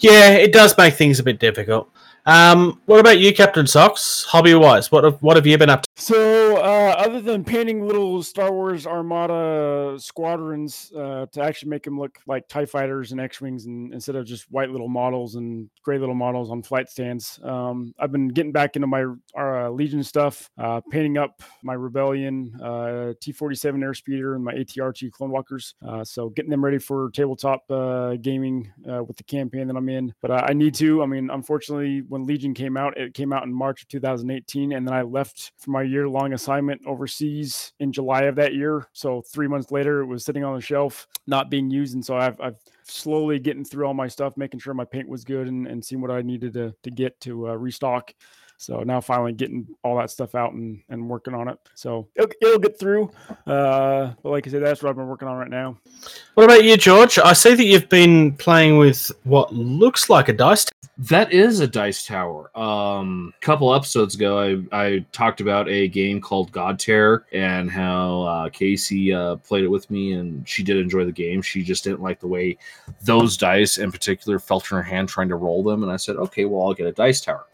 yeah, it does make things a bit difficult. Um, what about you, Captain Socks? Hobby-wise, what have, what have you been up to? So, uh, other than painting little Star Wars Armada squadrons uh, to actually make them look like TIE fighters and X-Wings, and instead of just white little models and gray little models on flight stands, um, I've been getting back into my our, uh, Legion stuff, uh, painting up my Rebellion uh, T forty-seven Airspeeder and my A T R two Clone Walkers. Uh, so, getting them ready for tabletop uh, gaming uh, with the campaign that I'm in. But uh, I need to. I mean, unfortunately, when Legion came out, it came out in March of two thousand eighteen, and then I left for my year-long assignment overseas in July of that year. So three months later, it was sitting on the shelf, not being used. And so I've, I've slowly getting through all my stuff, making sure my paint was good, and, and seeing what I needed to, to get to uh, restock. So now finally getting all that stuff out and, and working on it. So it'll, it'll get through. Uh, but like I said, that's what I've been working on right now. What about you, George? I see that you've been playing with what looks like a dice tower. That is a dice tower. Um, a couple episodes ago, I, I talked about a game called God Terror and how uh, Casey uh, played it with me, and she did enjoy the game. She just didn't like the way those dice in particular felt in her hand trying to roll them. And I said, okay, well, I'll get a dice tower.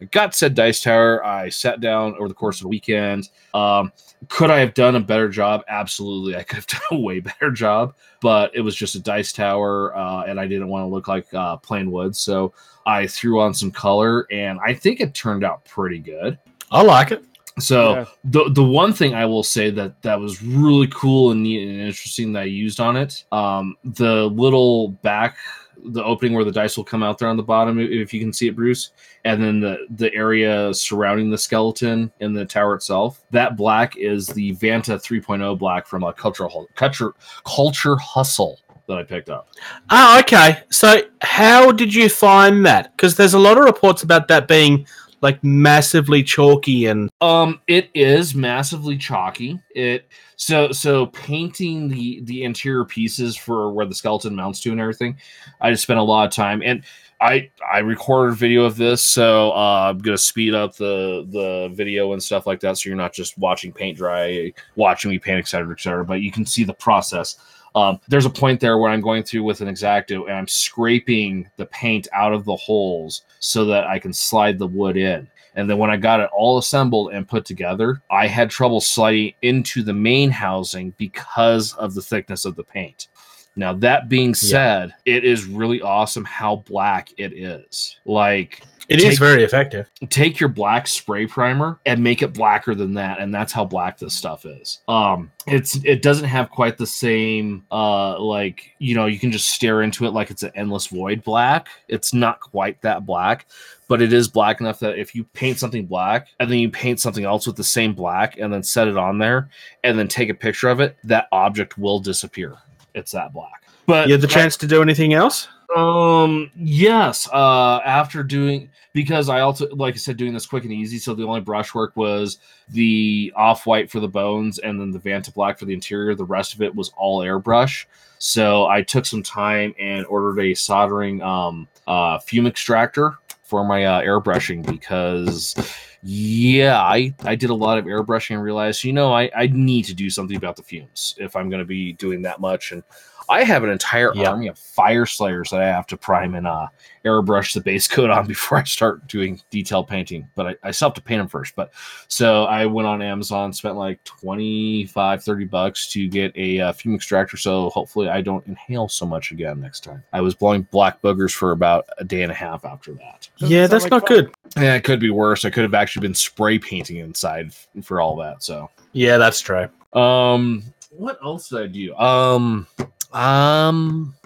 I got said dice tower. I sat down over the course of the weekend. Um, could I have done a better job? Absolutely. I could have done a way better job, but it was just a dice tower, uh, and I didn't want to look like uh, plain wood. So I threw on some color, and I think it turned out pretty good. I like it. So yeah. the the one thing I will say that that was really cool and neat and interesting that I used on it, um, the little back, the opening where the dice will come out there on the bottom, if you can see it, Bruce, and then the, the area surrounding the skeleton and the tower itself, that black is the Vanta three point oh black from a cultural culture, culture hustle that I picked up. Oh, okay. So how did you find that? Because there's a lot of reports about that being like massively chalky and um it is massively chalky. It so so painting the the interior pieces for where the skeleton mounts to and everything, I just spent a lot of time, and I I recorded video of this, so uh, I'm gonna speed up the the video and stuff like that, so you're not just watching paint dry, watching me paint, et cetera, et cetera, but you can see the process. Um, there's a point there where I'm going through with an X-Acto, and I'm scraping the paint out of the holes so that I can slide the wood in. And then when I got it all assembled and put together, I had trouble sliding into the main housing because of the thickness of the paint. Now, that being said, yeah. It is really awesome how black it is. Like... It take, is very effective. Take your black spray primer and make it blacker than that, and that's how black this stuff is. Um, it's it doesn't have quite the same, uh, like, you know, you can just stare into it like it's an endless void black. It's not quite that black, but it is black enough that if you paint something black and then you paint something else with the same black and then set it on there and then take a picture of it, that object will disappear. It's that black. But you had the chance to do anything else? Um, yes, uh, after doing, because I also, like I said, doing this quick and easy. So the only brushwork was the off-white for the bones and then the Vanta black for the interior. The rest of it was all airbrush. So I took some time and ordered a soldering, um, uh, fume extractor for my, uh, airbrushing, because yeah, I, I did a lot of airbrushing and realized, you know, I, I need to do something about the fumes if I'm going to be doing that much. And I have an entire yeah. army of fire slayers that I have to prime and uh, airbrush the base coat on before I start doing detailed painting. But I, I still have to paint them first. But so I went on Amazon, spent like twenty-five, thirty bucks to get a uh, fume extractor. So hopefully I don't inhale so much again next time. I was blowing black boogers for about a day and a half after that. Doesn't yeah, that's like not fun. Good. Yeah, it could be worse. I could have actually been spray painting inside for all that. So yeah, that's true. Um, what else did I do? Um... Um,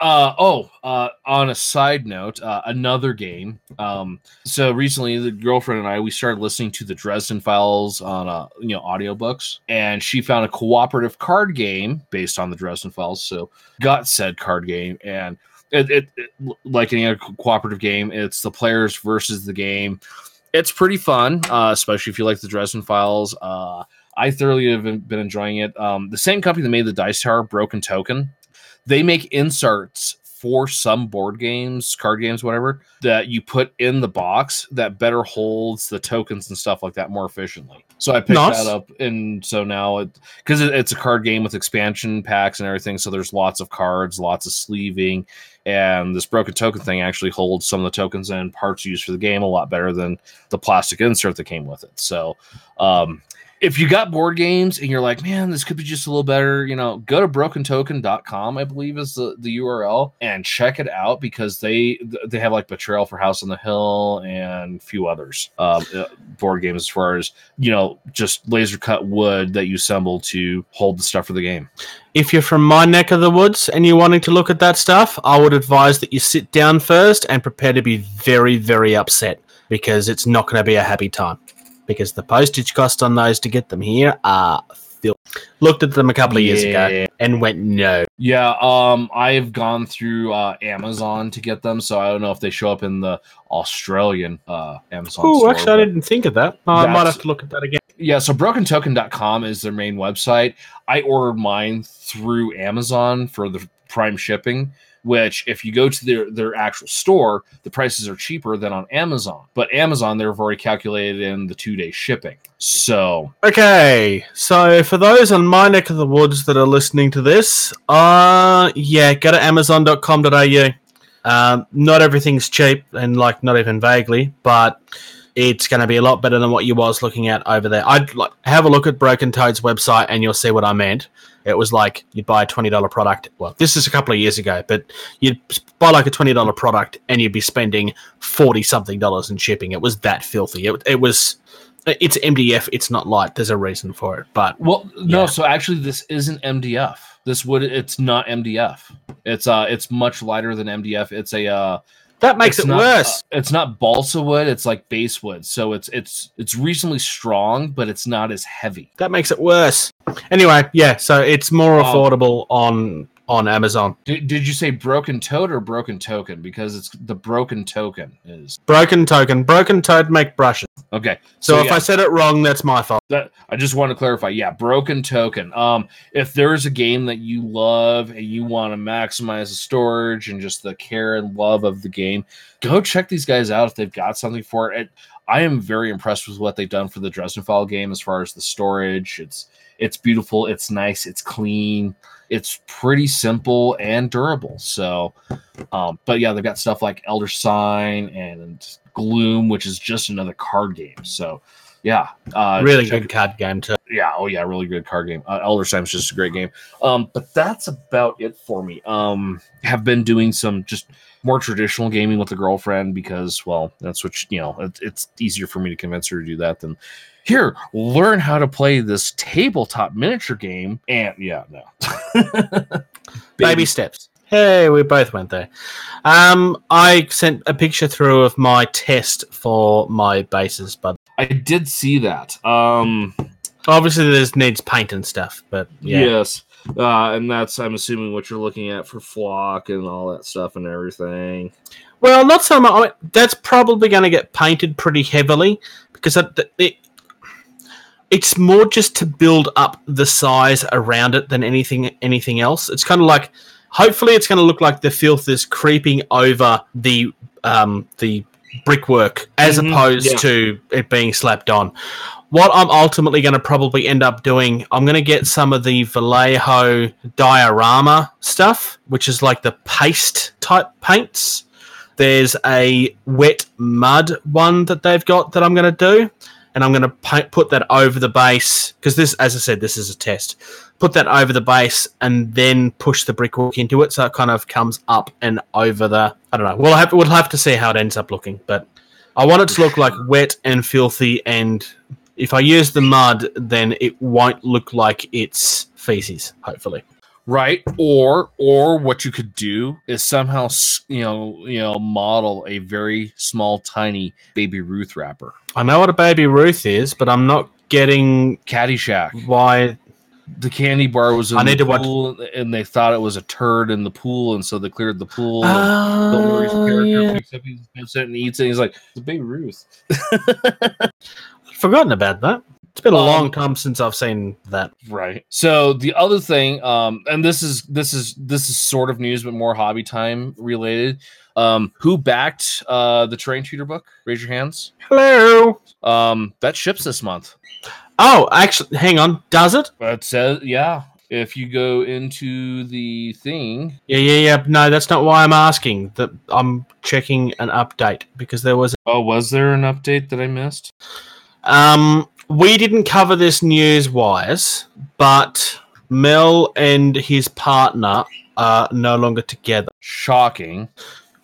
uh, oh, uh, on a side note, uh, another game. Um, so recently the girlfriend and I, we started listening to the Dresden Files on, uh, you know, audiobooks, and she found a cooperative card game based on the Dresden Files. So got said card game, and it, it, it like any other cooperative game, it's the players versus the game. It's pretty fun, uh, especially if you like the Dresden Files. Uh, I thoroughly have been enjoying it. Um, the same company that made the Dice Tower, Broken Token, they make inserts for some board games, card games, whatever, that you put in the box that better holds the tokens and stuff like that more efficiently. So I picked nice. that up, and so now it because it, it's a card game with expansion packs and everything, so there's lots of cards, lots of sleeving, and this broken token thing actually holds some of the tokens and parts used for the game a lot better than the plastic insert that came with it. So um if you got board games and you're like, man, this could be just a little better, you know, go to broken token dot com, I believe is the, the U R L, and check it out, because they they have like Betrayal for House on the Hill and a few others um, board games as far as, you know, just laser cut wood that you assemble to hold the stuff for the game. If you're from my neck of the woods and you're wanting to look at that stuff, I would advise that you sit down first and prepare to be very, very upset, because it's not going to be a happy time. Because the postage costs on those to get them here are filthy. Looked at them a couple of years yeah. ago and went, no. Yeah, um, I've gone through uh, Amazon to get them, so I don't know if they show up in the Australian uh, Amazon Ooh, store. Oh, actually, I didn't think of that. I might have to look at that again. Yeah, so broken token dot com is their main website. I ordered mine through Amazon for the prime shipping, which if you go to their, their actual store, the prices are cheaper than on Amazon. But Amazon, they've already calculated in the two-day shipping. So okay, so for those on my neck of the woods that are listening to this, uh, yeah, go to amazon dot com dot a u. Um, not everything's cheap, and like not even vaguely, but it's going to be a lot better than what you was looking at over there. I'd like have a look at Broken Toad's website, and you'll see what I meant. It was like you'd buy a twenty dollars product. Well, this is a couple of years ago, but you'd buy like a twenty dollars product and you'd be spending forty something dollars in shipping. It was that filthy. It, it was, it's M D F. It's not light. There's a reason for it, but well, no. Yeah. So actually this isn't M D F. This would, it's not M D F. It's uh, it's much lighter than M D F. It's a, uh, That makes it's it not, worse. Uh, it's not balsa wood, it's like basswood. So it's it's it's reasonably strong, but it's not as heavy. That makes it worse. Anyway, yeah, so it's more um, affordable on on Amazon. Did, did you say Broken Toad or Broken Token? Because it's the Broken Token is Broken Token. Broken Toad make brushes. Okay. So, so if yeah. I said it wrong, that's my fault. That, I just want to clarify. Yeah, Broken Token. Um, if there's a game that you love and you want to maximize the storage and just the care and love of the game, go check these guys out if they've got something for it. I am very impressed with what they've done for the Dresdenfall game as far as the storage. It's it's beautiful. It's nice. It's clean. It's pretty simple and durable. So, um, but yeah, they've got stuff like Elder Sign and Gloom, which is just another card game. So, yeah, uh, really good card game too. Yeah, oh yeah, really good card game. Uh, Elder Sign is just a great game. Um, but that's about it for me. Um, have been doing some just more traditional gaming with a girlfriend because, well, that's what she, you know. It, it's easier for me to convince her to do that than here. Learn how to play this tabletop miniature game, and yeah, no, baby. baby steps. Hey, we both went there. Um, I sent a picture through of my test for my bases, but I did see that. Um, obviously, this needs paint and stuff, but yeah. Yes, uh, and that's, I'm assuming, what you're looking at for flock and all that stuff and everything. Well, not so much. I mean, that's probably going to get painted pretty heavily because it, it, it's more just to build up the size around it than anything anything else. It's kind of like, hopefully, it's going to look like the filth is creeping over the um, the brickwork as mm-hmm. opposed yeah. to it being slapped on. What I'm ultimately going to probably end up doing, I'm going to get some of the Vallejo diorama stuff, which is like the paste type paints. There's a wet mud one that they've got that I'm going to do, and I'm going to paint, put that over the base because this, as I said, this is a test. Put that over the base and then push the brickwork into it, so it kind of comes up and over the. I don't know. We'll have we'll have to see how it ends up looking, but I want it to look like wet and filthy. And if I use the mud, then it won't look like it's feces. Hopefully, right? Or or what you could do is somehow you know you know model a very small, tiny Baby Ruth wrapper. I know what a Baby Ruth is, but I'm not getting Caddyshack. Why? The candy bar was in I the need to pool, watch- and they thought it was a turd in the pool, and so they cleared the pool. Oh, the character yeah. picks up, he and eats it, and he's like, it's Baby Ruth. I'd forgotten about that. It's been a um, long time since I've seen that. Right. So the other thing, um, and this is this is this is sort of news, but more hobby time related. Um, who backed uh, the Terrain Tutor book? Raise your hands. Hello. Um, that ships this month. Oh, actually, hang on. Does it? It says, yeah. If you go into the thing, yeah, yeah, yeah. No, that's not why I'm asking. That I'm checking an update because there was. Oh, was there an update that I missed? Um, we didn't cover this news-wise, but Mel and his partner are no longer together. Shocking.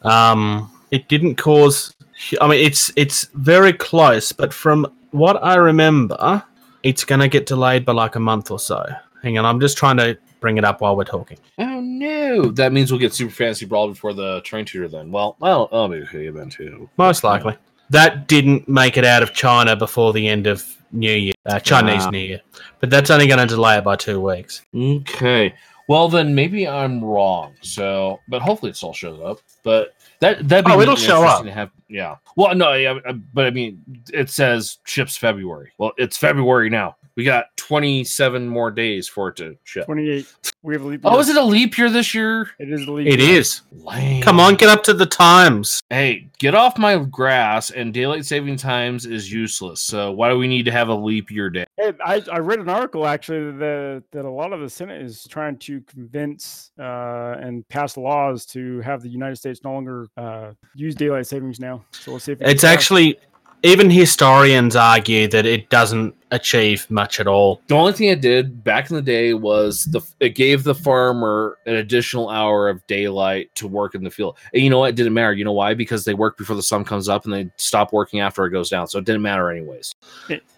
Um, it didn't cause. I mean, it's it's very close, but from what I remember, it's gonna get delayed by like a month or so. Hang on, I'm just trying to bring it up while we're talking. Oh no, that means we'll get Super Fantasy Brawl before the Train Tutor. Then, well, well, I'll be here then too. Most likely, that didn't make it out of China before the end of New Year, uh, Chinese ah. New Year. But that's only going to delay it by two weeks. Okay, well then maybe I'm wrong. So, but hopefully it still shows up. But that that oh, it'll show up. To have, yeah. Well, no, yeah, but I mean, it says ships February. Well, it's February now. We got twenty-seven more days for it to ship. twenty-eight. We have a leap year. Oh, is it a leap year this year? It is a leap year. It is. Lame. Come on, get up to the times. Hey, get off my grass, and daylight saving times is useless. So why do we need to have a leap year day? Hey, I, I read an article, actually, that, that a lot of the Senate is trying to convince uh, and pass laws to have the United States no longer uh, use daylight savings now. So we'll see if it it's actually... Out. Even historians argue that it doesn't achieve much at all. The only thing it did back in the day was the it gave the farmer an additional hour of daylight to work in the field. And you know what? It didn't matter. You know why? Because they work before the sun comes up and they stop working after it goes down. So it didn't matter anyways.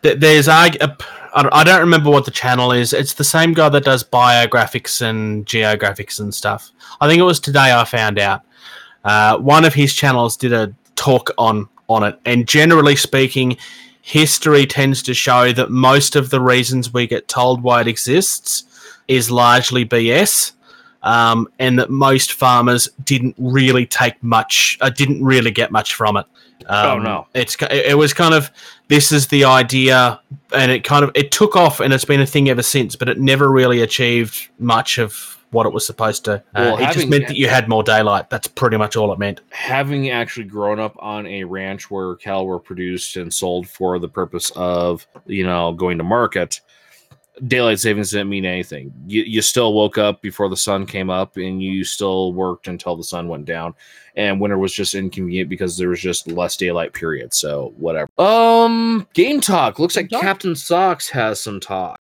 There's I don't remember what the channel is. It's the same guy that does biographics and geographics and stuff. I think it was today I found out. Uh, one of his channels did a talk on... on it, and generally speaking, history tends to show that most of the reasons we get told why it exists is largely B S, um, and that most farmers didn't really take much, uh, didn't really get much from it. Um, oh no! It's it was kind of this is the idea, and it kind of it took off, and it's been a thing ever since, but it never really achieved much of what it was supposed to. Uh, well, it just meant that you had more daylight. That's pretty much all it meant. Having actually grown up on a ranch where cattle were produced and sold for the purpose of, you know, going to market, daylight savings didn't mean anything. You, you still woke up before the sun came up, and you still worked until the sun went down. And winter was just inconvenient because there was just less daylight period. So whatever. Um, game talk. Looks like Captain Socks has some talk.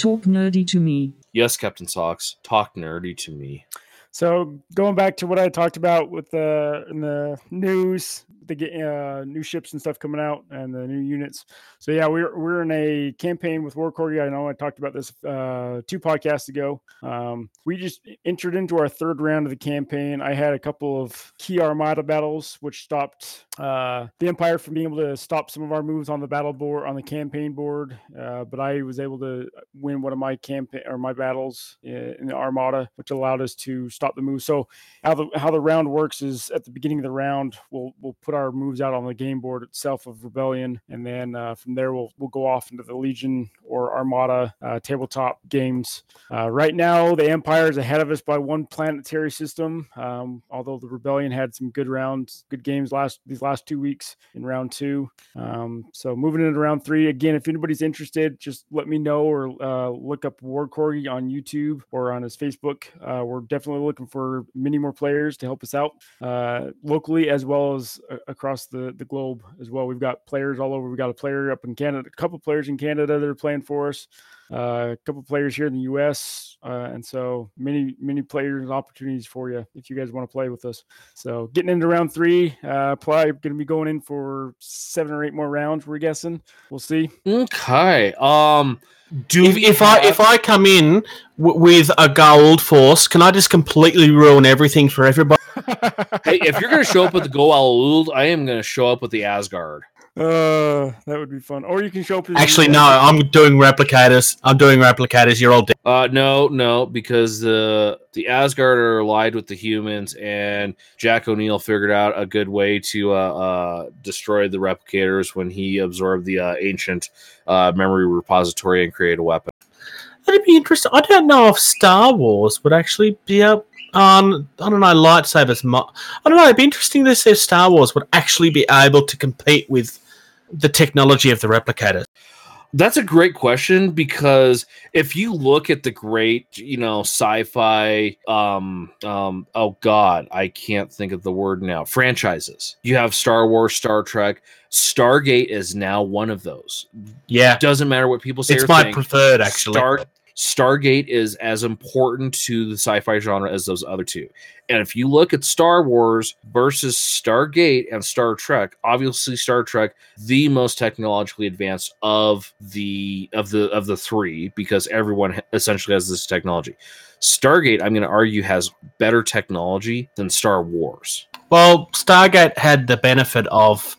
Talk nerdy to me. Yes, Captain Socks. Talk nerdy to me. So going back to what I talked about with the in the news, the uh, new ships and stuff coming out and the new units. So yeah, we're we're in a campaign with War Corgi. I know I talked about this uh, two podcasts ago. Um, we just entered into our third round of the campaign. I had a couple of key Armada battles, which stopped uh, the Empire from being able to stop some of our moves on the battle board on the campaign board. Uh, but I was able to win one of my campaign or my battles in the Armada, which allowed us to stop the move. So how the how the round works is at the beginning of the round, we'll we'll put our moves out on the game board itself of Rebellion, and then uh, from there we'll we'll go off into the Legion or Armada uh, tabletop games. Uh, right now, the Empire is ahead of us by one planetary system. Um, although the Rebellion had some good rounds, good games last these last two weeks in round two. Um, so moving into round three again. If anybody's interested, just let me know or uh, look up War Corgi on YouTube or on his Facebook. Uh, we're definitely looking for many more players to help us out uh, locally as well as uh, across the, the globe as well. We've got players all over. We've got a player up in Canada, a couple players in Canada that are playing for us, uh, a couple players here in the U S Uh, and so many, many players and opportunities for you if you guys want to play with us. So getting into round three, uh, probably going to be going in for seven or eight more rounds, we're guessing. We'll see. Okay. Um, do if, if have... I if I come in w- with a gold force, can I just completely ruin everything for everybody? Hey, if you're going to show up with the Goa'uld, I am going to show up with the Asgard. Uh, that would be fun. Or you can show up. Actually, no, I'm doing replicators. I'm doing replicators. You're all dead. Uh, no, no, because the the Asgarder allied with the humans, and Jack O'Neill figured out a good way to uh, uh destroy the replicators when he absorbed the uh, ancient uh memory repository and create a weapon. That'd be interesting. I don't know if Star Wars would actually be a Um, I don't know, lightsabers. Mo- I don't know. It'd be interesting to see if Star Wars would actually be able to compete with the technology of the replicators. That's a great question, because if you look at the great, you know, sci-fi, um, um, oh God, I can't think of the word now, franchises. You have Star Wars, Star Trek. Stargate is now one of those. Yeah. Doesn't matter what people say. It's or my think. preferred, actually. Star- Stargate is as important to the sci-fi genre as those other two. And if you look at Star Wars versus Stargate and Star Trek, obviously Star Trek, the most technologically advanced of the of the of the three, because everyone essentially has this technology. Stargate, I'm going to argue, has better technology than Star Wars. Well, Stargate had the benefit of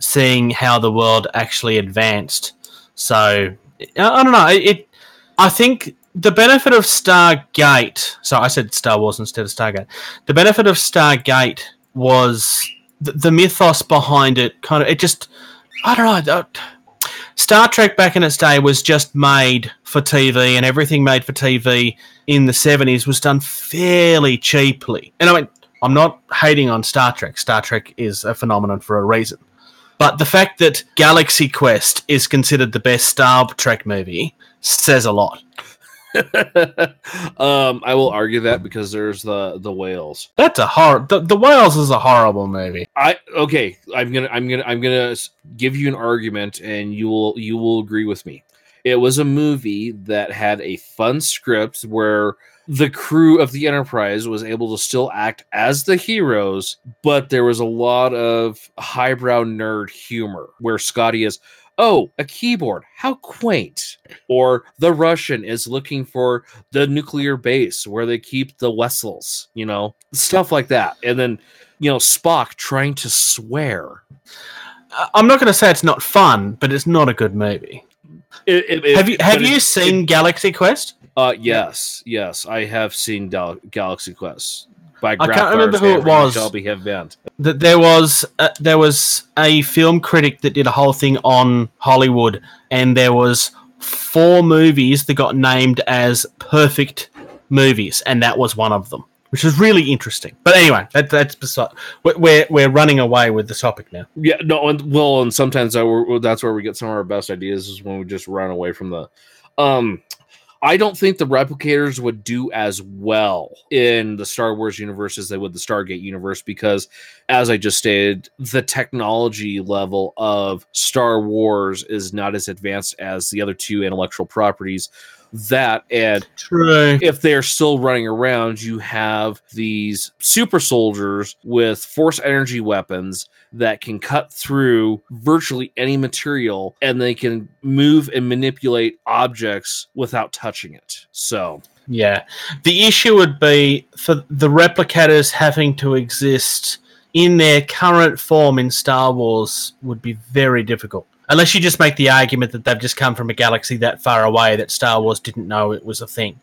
seeing how the world actually advanced. So, I don't know, it I think the benefit of Stargate... So I said Star Wars instead of Stargate. The benefit of Stargate was the, the mythos behind it. Kind of, it just... I don't know. Star Trek back in its day was just made for T V, and everything made for T V in the seventies was done fairly cheaply. And I mean, I'm not hating on Star Trek. Star Trek is a phenomenon for a reason. But the fact that Galaxy Quest is considered the best Star Trek movie... says a lot. um, I will argue that, because there's the the whales. That's a horror. The, the whales is a horrible movie. I okay. I'm gonna I'm gonna I'm gonna give you an argument, and you will you will agree with me. It was a movie that had a fun script where the crew of the Enterprise was able to still act as the heroes, but there was a lot of highbrow nerd humor where Scotty is, oh, a keyboard, how quaint. Or the Russian is looking for the nuclear base where they keep the Wessels, you know, stuff like that. And then, you know, Spock trying to swear. I'm not going to say it's not fun, but it's not a good movie. It, it, it, have you have you it, seen it, Galaxy Quest? Uh, yes, yes, I have seen Gal- Galaxy Quest. By I can't remember who it was. That there was a, there was a film critic that did a whole thing on Hollywood, and there was four movies that got named as perfect movies, and that was one of them, which is really interesting. But anyway, that, that's beside. We're we're running away with the topic now. Yeah, no, and well, and sometimes that's where we get some of our best ideas, is when we just run away from the. Um, I don't think the replicators would do as well in the Star Wars universe as they would the Stargate universe, because, as I just stated, the technology level of Star Wars is not as advanced as the other two intellectual properties. That, and True. If they're still running around, you have these super soldiers with force energy weapons that can cut through virtually any material, and they can move and manipulate objects without touching it. So, yeah, the issue would be for the replicators having to exist in their current form in Star Wars would be very difficult. Unless you just make the argument that they've just come from a galaxy that far away that Star Wars didn't know it was a thing.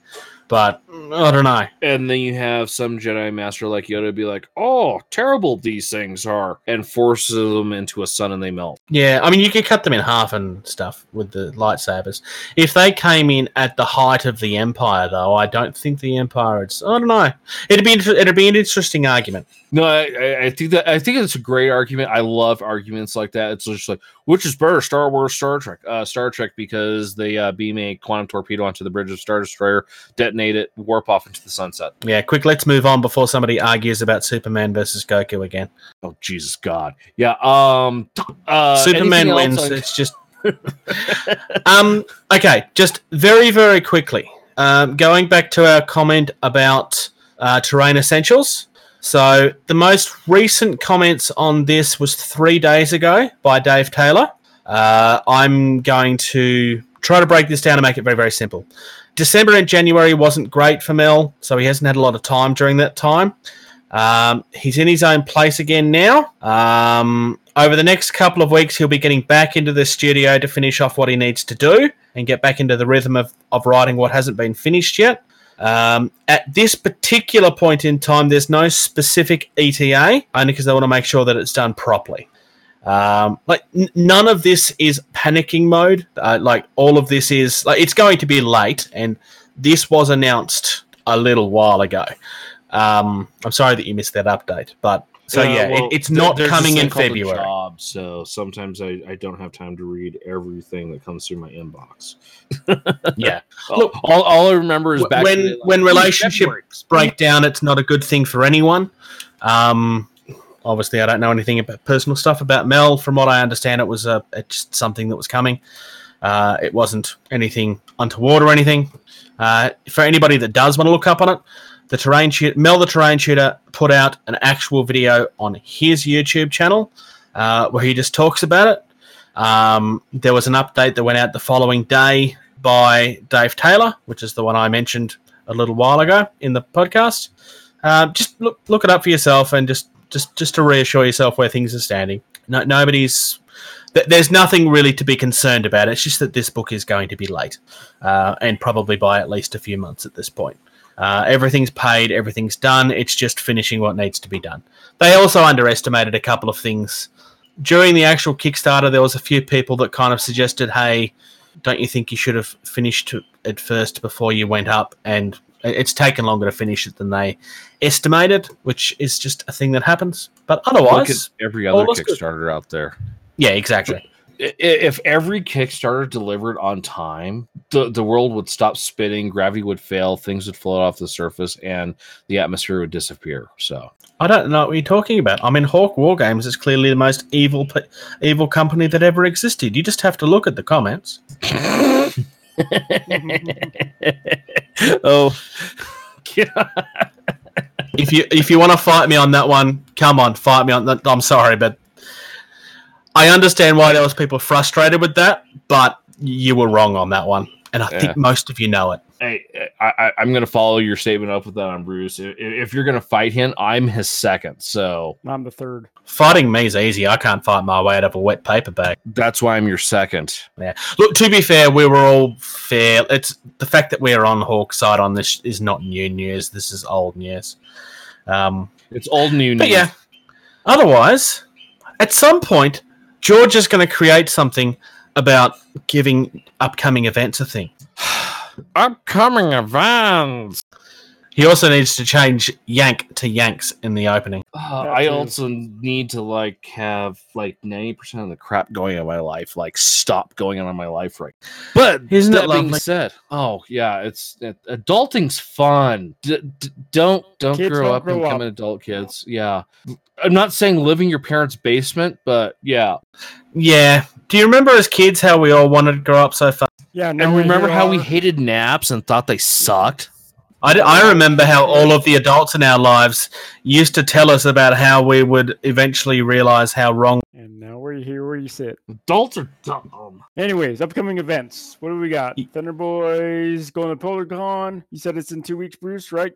But, I don't know. And then you have some Jedi Master like Yoda be like, oh, terrible these things are, and forces them into a sun and they melt. Yeah, I mean, you could cut them in half and stuff with the lightsabers. If they came in at the height of the Empire, though, I don't think the Empire would... I don't know. It'd be it'd be an interesting argument. No, I, I think that I think it's a great argument. I love arguments like that. It's just like, which is better, Star Wars, Star Trek? Uh, Star Trek, because they uh, beam a quantum torpedo onto the bridge of Star Destroyer, detonate it, warp off into the sunset. Yeah, quick, let's move on before somebody argues about Superman versus Goku again. Oh, Jesus God. Yeah, um... Uh, Superman wins, like... it's just... um. Okay, just very, very quickly, um, going back to our comment about uh, terrain essentials... So the most recent comments on this was three days ago by Dave Taylor. Uh, I'm going to try to break this down and make it very, very simple. December and January wasn't great for Mel, so he hasn't had a lot of time during that time. Um, he's in his own place again now. Um, over the next couple of weeks, he'll be getting back into the studio to finish off what he needs to do and get back into the rhythm of, of writing what hasn't been finished yet. Um, at this particular point in time, there's no specific E T A, only because they want to make sure that it's done properly. Um, like n- none of this is panicking mode. Uh, like all of this is like, it's going to be late, and this was announced a little while ago. Um, I'm sorry that you missed that update, but so uh, yeah, well, it, it's not coming in February. Job, so sometimes I, I don't have time to read everything that comes through my inbox. Yeah, look, all, all I remember is back when like, when relationships break down, it's not a good thing for anyone. Um, obviously, I don't know anything about personal stuff about Mel. From what I understand, it was a it's just something that was coming. Uh, it wasn't anything untoward or anything. Uh, for anybody that does want to look up on it. The terrain shoot, Mel the Terrain Shooter put out an actual video on his YouTube channel uh, where he just talks about it. Um, there was an update that went out the following day by Dave Taylor, which is the one I mentioned a little while ago in the podcast. Uh, just look look it up for yourself and just just, just to reassure yourself where things are standing. No, nobody's th- there's nothing really to be concerned about. It's just that this book is going to be late uh, and probably by at least a few months at this point. Uh, everything's paid, everything's done. It's just finishing what needs to be done. They also underestimated a couple of things. During the actual Kickstarter, there was a few people that kind of suggested, hey, don't you think you should have finished it first before you went up? And it's taken longer to finish it than they estimated, which is just a thing that happens. But otherwise... Look at every other Kickstarter out there. Yeah, exactly. If every Kickstarter delivered on time, the, the world would stop spinning, gravity would fail, things would float off the surface, and the atmosphere would disappear. So I don't know what you're talking about. I mean, Hawk War Games is clearly the most evil evil company that ever existed. You just have to look at the comments. Oh, if you if you want to fight me on that one, come on, fight me on that. I'm sorry, but. I understand why there was people frustrated with that, but you were wrong on that one, and I yeah. think most of you know it. Hey, I, I, I'm going to follow your statement up with that on Bruce. If, if you're going to fight him, I'm his second, so... I'm the third. Fighting me is easy. I can't fight my way out of a wet paper bag. That's why I'm your second. Yeah. Look, to be fair, we were all fair. It's the fact that we're on Hawk's side on this is not new news. This is old news. Um, it's old new but news. But yeah, otherwise, at some point... George is going to create something about giving upcoming events a thing. Upcoming events. He also needs to change yank to yanks in the opening. Uh, I also need to like have like ninety percent of the crap going on in my life, like stop going on in my life right now. But isn't that being said, oh yeah, it's it, adulting's fun. D- d- don't don't kids grow don't up grow and become up. An adult, kids. Yeah. I'm not saying live in your parents' basement, but yeah. Yeah. Do you remember as kids how we all wanted to grow up so fast? Yeah. No, and remember how are. we hated naps and thought they sucked? I, d- I remember how all of the adults in our lives used to tell us about how we would eventually realize how wrong. And now we're here where you sit. Adults are dumb. Anyways, upcoming events. What do we got? Thunder Boys going to Polar Con. You said it's in two weeks, Bruce, right?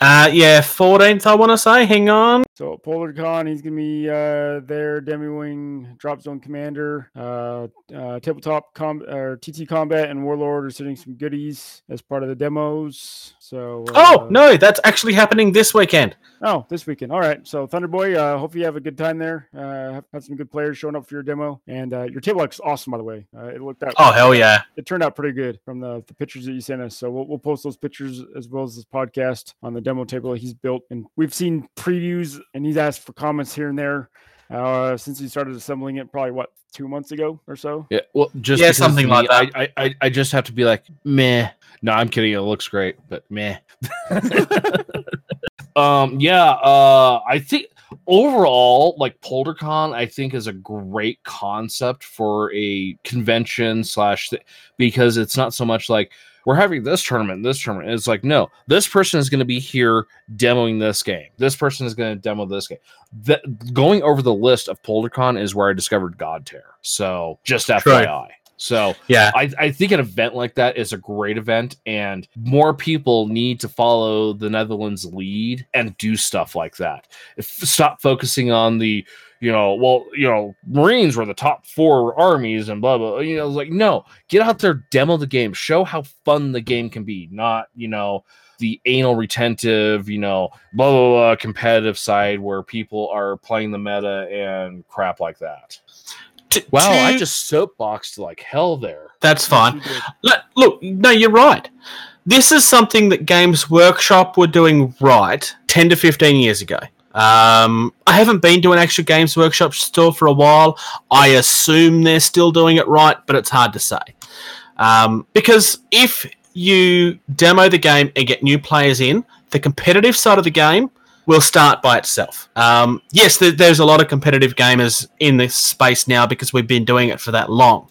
Uh, yeah, fourteenth, I want to say. Hang on. So Polar Con, he's going to be uh, there. Demi-Wing, Drop Zone Commander, uh, uh, Tabletop, com- or T T Combat, and Warlord are sending some goodies as part of the demos. So. Uh, oh, no, that's actually happening this weekend. Oh, this weekend. All right. So Thunderboy, uh, hope you have a good time there. Uh, have, have some good players showing up for your demo. And uh, your table looks awesome, by the way. Uh, it looked out. Oh, hell yeah. It turned out pretty good from the, the pictures that you sent us. So we'll, we'll post those pictures as well as this podcast on the demo table he's built. And we've seen previews and he's asked for comments here and there. Uh, since he started assembling it, probably what two months ago or so. Yeah, well, just yeah, something like that. I, I, I just have to be like, meh. No, I'm kidding. It looks great, but meh. um, yeah. Uh, I think overall, like PolderCon, I think is a great concept for a convention slash th- because it's not so much like. We're having this tournament, this tournament. And it's like, no, this person is going to be here demoing this game. This person is going to demo this game. That, going over the list of PolderCon is where I discovered God Tear. So just F Y I. True. So yeah, I, I think an event like that is a great event, and more people need to follow the Netherlands lead and do stuff like that. If, stop focusing on the, you know, well, you know, Marines were the top four armies and blah, blah, you know, like, no, get out there, demo the game, show how fun the game can be, not, you know, the anal retentive, you know, blah, blah, blah, competitive side where people are playing the meta and crap like that. To, wow, to... I just soapboxed like hell there. That's fine. Look, no, you're right. This is something that Games Workshop were doing right ten to fifteen years ago. Um, I haven't been to an actual Games Workshop store for a while. I assume they're still doing it right, but it's hard to say. Um, because if you demo the game and get new players in, the competitive side of the game will start by itself. Um, yes, th- there's a lot of competitive gamers in this space now because we've been doing it for that long.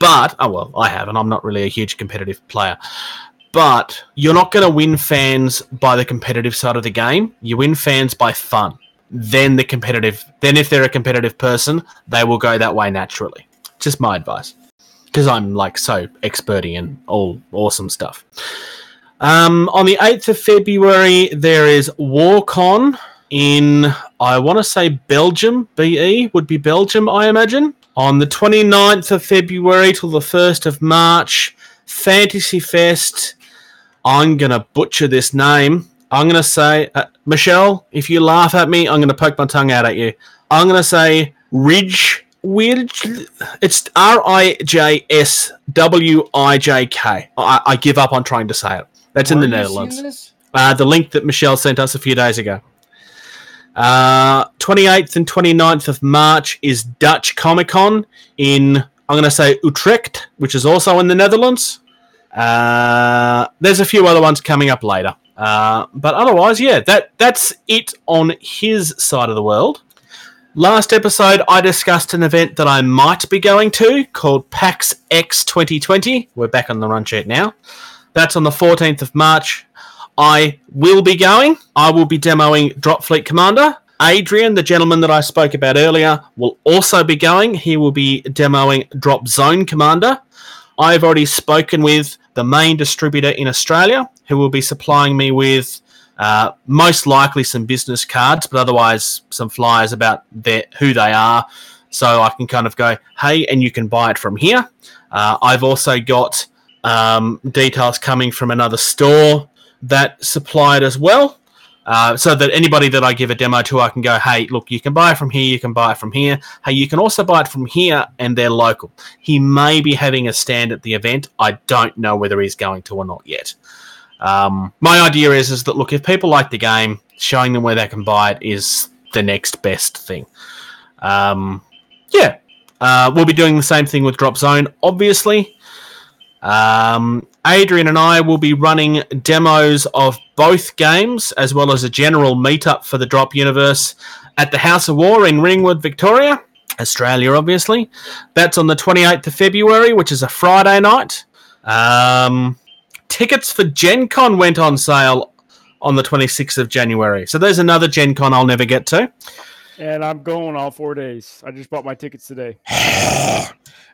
But, oh well, I haven't. I'm not really a huge competitive player. But you're not going to win fans by the competitive side of the game. You win fans by fun. Then the competitive, then if they're a competitive person, they will go that way naturally. Just my advice, because I'm like so experty in all awesome stuff. Um, on the eighth of February, there is War Con in, I want to say Belgium. B E would be Belgium, I imagine. On the twenty-ninth of February till the first of March, Fantasy Fest. I'm going to butcher this name. I'm going to say, uh, Michelle, if you laugh at me, I'm going to poke my tongue out at you. I'm going to say Ridge. Ridge. It's R I J S W I J K. I, I give up on trying to say it. That's Why in the Netherlands. Uh, the link that Michelle sent us a few days ago. Uh, twenty-eighth and twenty-ninth of March is Dutch Comic-Con in, I'm going to say Utrecht, which is also in the Netherlands. Uh, there's a few other ones coming up later. Uh, but otherwise, yeah, that that's it on his side of the world. Last episode, I discussed an event that I might be going to called PAX X twenty twenty. We're back on the run sheet now. That's on the fourteenth of March. I will be going. I will be demoing Drop Fleet Commander. Adrian, the gentleman that I spoke about earlier, will also be going. He will be demoing Drop Zone Commander. I've already spoken with the main distributor in Australia, who will be supplying me with uh, most likely some business cards, but otherwise some flyers about their, who they are, so I can kind of go, hey, and you can buy it from here. Uh, I've also got um, details coming from another store that supplied as well, uh, so that anybody that I give a demo to, I can go, hey, look, you can buy it from here, you can buy it from here. Hey, you can also buy it from here, and they're local. He may be having a stand at the event. I don't know whether he's going to or not yet. Um, my idea is, is that, look, if people like the game, showing them where they can buy it is the next best thing. Um, yeah, uh, we'll be doing the same thing with Drop Zone, obviously. Um, Adrian and I will be running demos of both games as well as a general meetup for the Drop universe at the House of War in Ringwood, Victoria, Australia, obviously. That's on the twenty-eighth of February, which is a Friday night. Um... Tickets for Gen Con went on sale on the twenty-sixth of January. So there's another Gen Con I'll never get to. And I'm going all four days. I just bought my tickets today.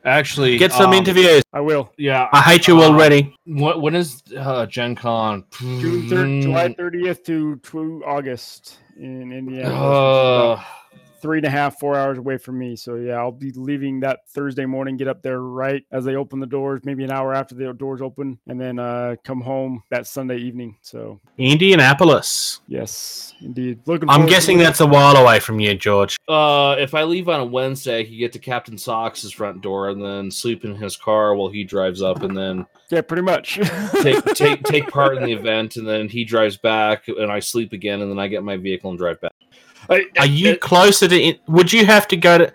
Actually, get some um, interviews. I will. Yeah. I hate you uh, already. What? When is uh, Gen Con? June third, July thirtieth to, to August in Indiana. Uh, Three and a half, four hours away from me. So, yeah, I'll be leaving that Thursday morning, get up there right as they open the doors, maybe an hour after the doors open, and then uh, come home that Sunday evening. So, Indianapolis. Yes, indeed. Looking I'm guessing to- that's a while away from you, George. Uh, if I leave on a Wednesday, I can get to Captain Sox's front door and then sleep in his car while he drives up and then... Yeah, pretty much. take, take, take part in the event, and then he drives back, and I sleep again, and then I get my vehicle and drive back. I, I, Are you it, closer to? Would you have to go to?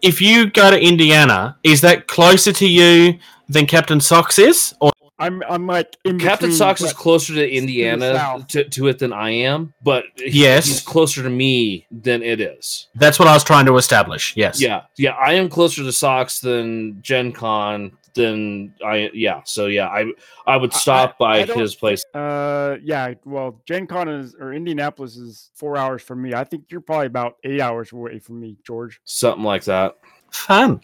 If you go to Indiana, is that closer to you than Captain Sox is? Or I'm, I'm like in Captain Sox is closer to Indiana to, to it than I am, but he, yes, he's closer to me than it is. That's what I was trying to establish. Yes. Yeah, yeah. I am closer to Sox than Gen Con. Then I yeah so yeah I I would stop I, by I his place. Uh yeah well Gen Con is or Indianapolis is four hours from me. I think you're probably about eight hours away from me, George. Something like that. fun.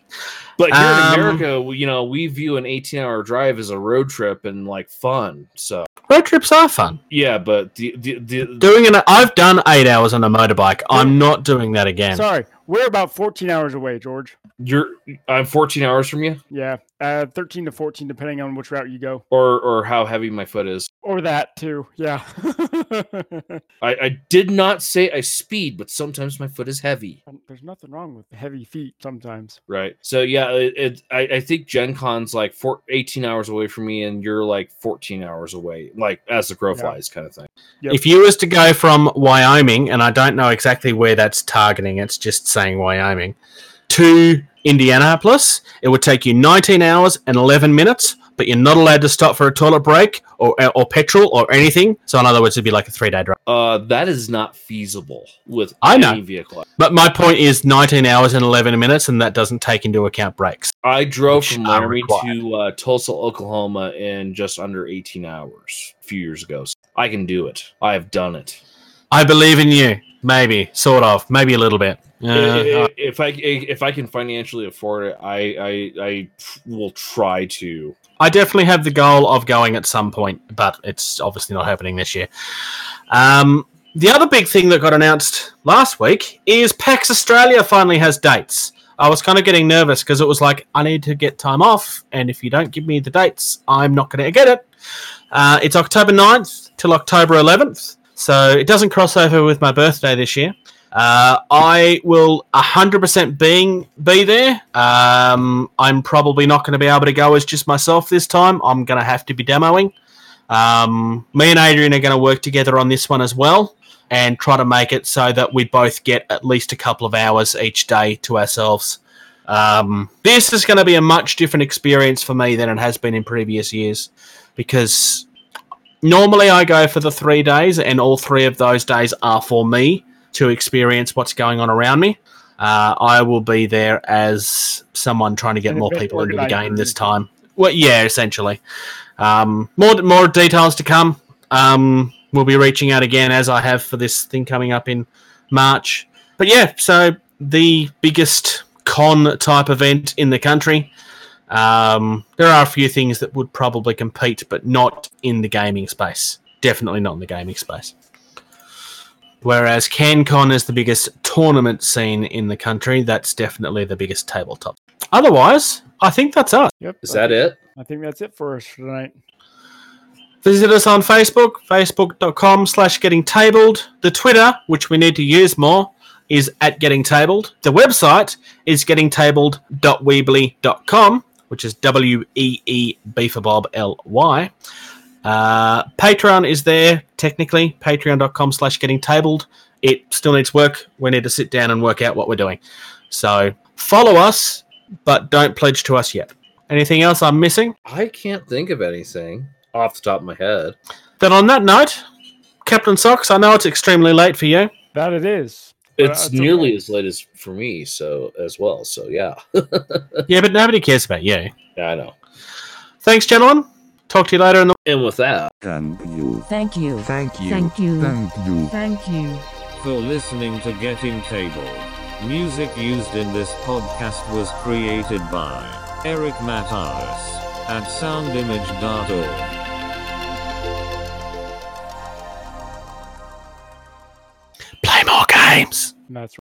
But here um, in America, you know, we view an eighteen-hour drive as a road trip and like fun. So road trips are fun. Yeah, but the, the, the doing an I've done eight hours on a motorbike. I'm not doing that again. Sorry, we're about fourteen hours away, George. You're I'm fourteen hours from you. Yeah, uh, thirteen to fourteen, depending on which route you go, or or how heavy my foot is, or that too. Yeah. I, I did not say I speed, but sometimes my foot is heavy. There's nothing wrong with heavy feet sometimes. Right. So yeah. Yeah, it, it, I, I think Gen Con's like four, eighteen hours away from me, and you're like fourteen hours away, like as the crow flies yeah. kind of thing. Yep. If you was to go from Wyoming, and I don't know exactly where that's targeting, it's just saying Wyoming, to Indianapolis, it would take you nineteen hours and eleven minutes, but you're not allowed to stop for a toilet break or or petrol or anything. So in other words, it'd be like a three-day drive. Uh, that is not feasible with I any know. vehicle. But my point is nineteen hours and eleven minutes, and that doesn't take into account breaks. I drove from Miami to uh, Tulsa, Oklahoma in just under eighteen hours a few years ago. So I can do it. I have done it. I believe in you. Maybe, sort of, maybe a little bit. Uh, if I if I can financially afford it, I, I I will try to. I definitely have the goal of going at some point, but it's obviously not happening this year. Um, the other big thing that got announced last week is PAX Australia finally has dates. I was kind of getting nervous because it was like, I need to get time off, and if you don't give me the dates, I'm not going to get it. Uh, it's October ninth till October eleventh. So it doesn't cross over with my birthday this year. Uh, I will one hundred percent being, be there. Um, I'm probably not going to be able to go as just myself this time. I'm going to have to be demoing. Um, me and Adrian are going to work together on this one as well and try to make it so that we both get at least a couple of hours each day to ourselves. Um, this is going to be a much different experience for me than it has been in previous years because... Normally, I go for the three days, and all three of those days are for me to experience what's going on around me. Uh, I will be there as someone trying to get more people into the game this time. Well, yeah, essentially. Um, more more details to come. Um, we'll be reaching out again, as I have for this thing coming up in March. But yeah, so the biggest con-type event in the country. Um, there are a few things that would probably compete, but not in the gaming space. Definitely not in the gaming space. Whereas CanCon is the biggest tournament scene in the country. That's definitely the biggest tabletop. Otherwise, I think that's us. Yep. Is that it? I think that's it for us for tonight. Visit us on Facebook, facebook.com slash getting tabled. The Twitter, which we need to use more, is at Getting Tabled. The website is getting tabled dot weebly dot com. Which is W E E B for Bob L Y. Uh, Patreon is there, technically, patreon.com slash getting tabled. It still needs work. We need to sit down and work out what we're doing. So follow us, but don't pledge to us yet. Anything else I'm missing? I can't think of anything off the top of my head. Then on that note, Captain Socks, I know it's extremely late for you. That it is. It's uh, nearly okay. as late as for me, so as well. So yeah, yeah, but nobody cares about you. Yeah, I know. Thanks, gentlemen. Talk to you later. In the- and with that, thank you, thank you, thank you, thank you, thank you, thank you for listening to Getting Tabled. Music used in this podcast was created by Eric Mataris at sound image dot org. Play more games. That's right.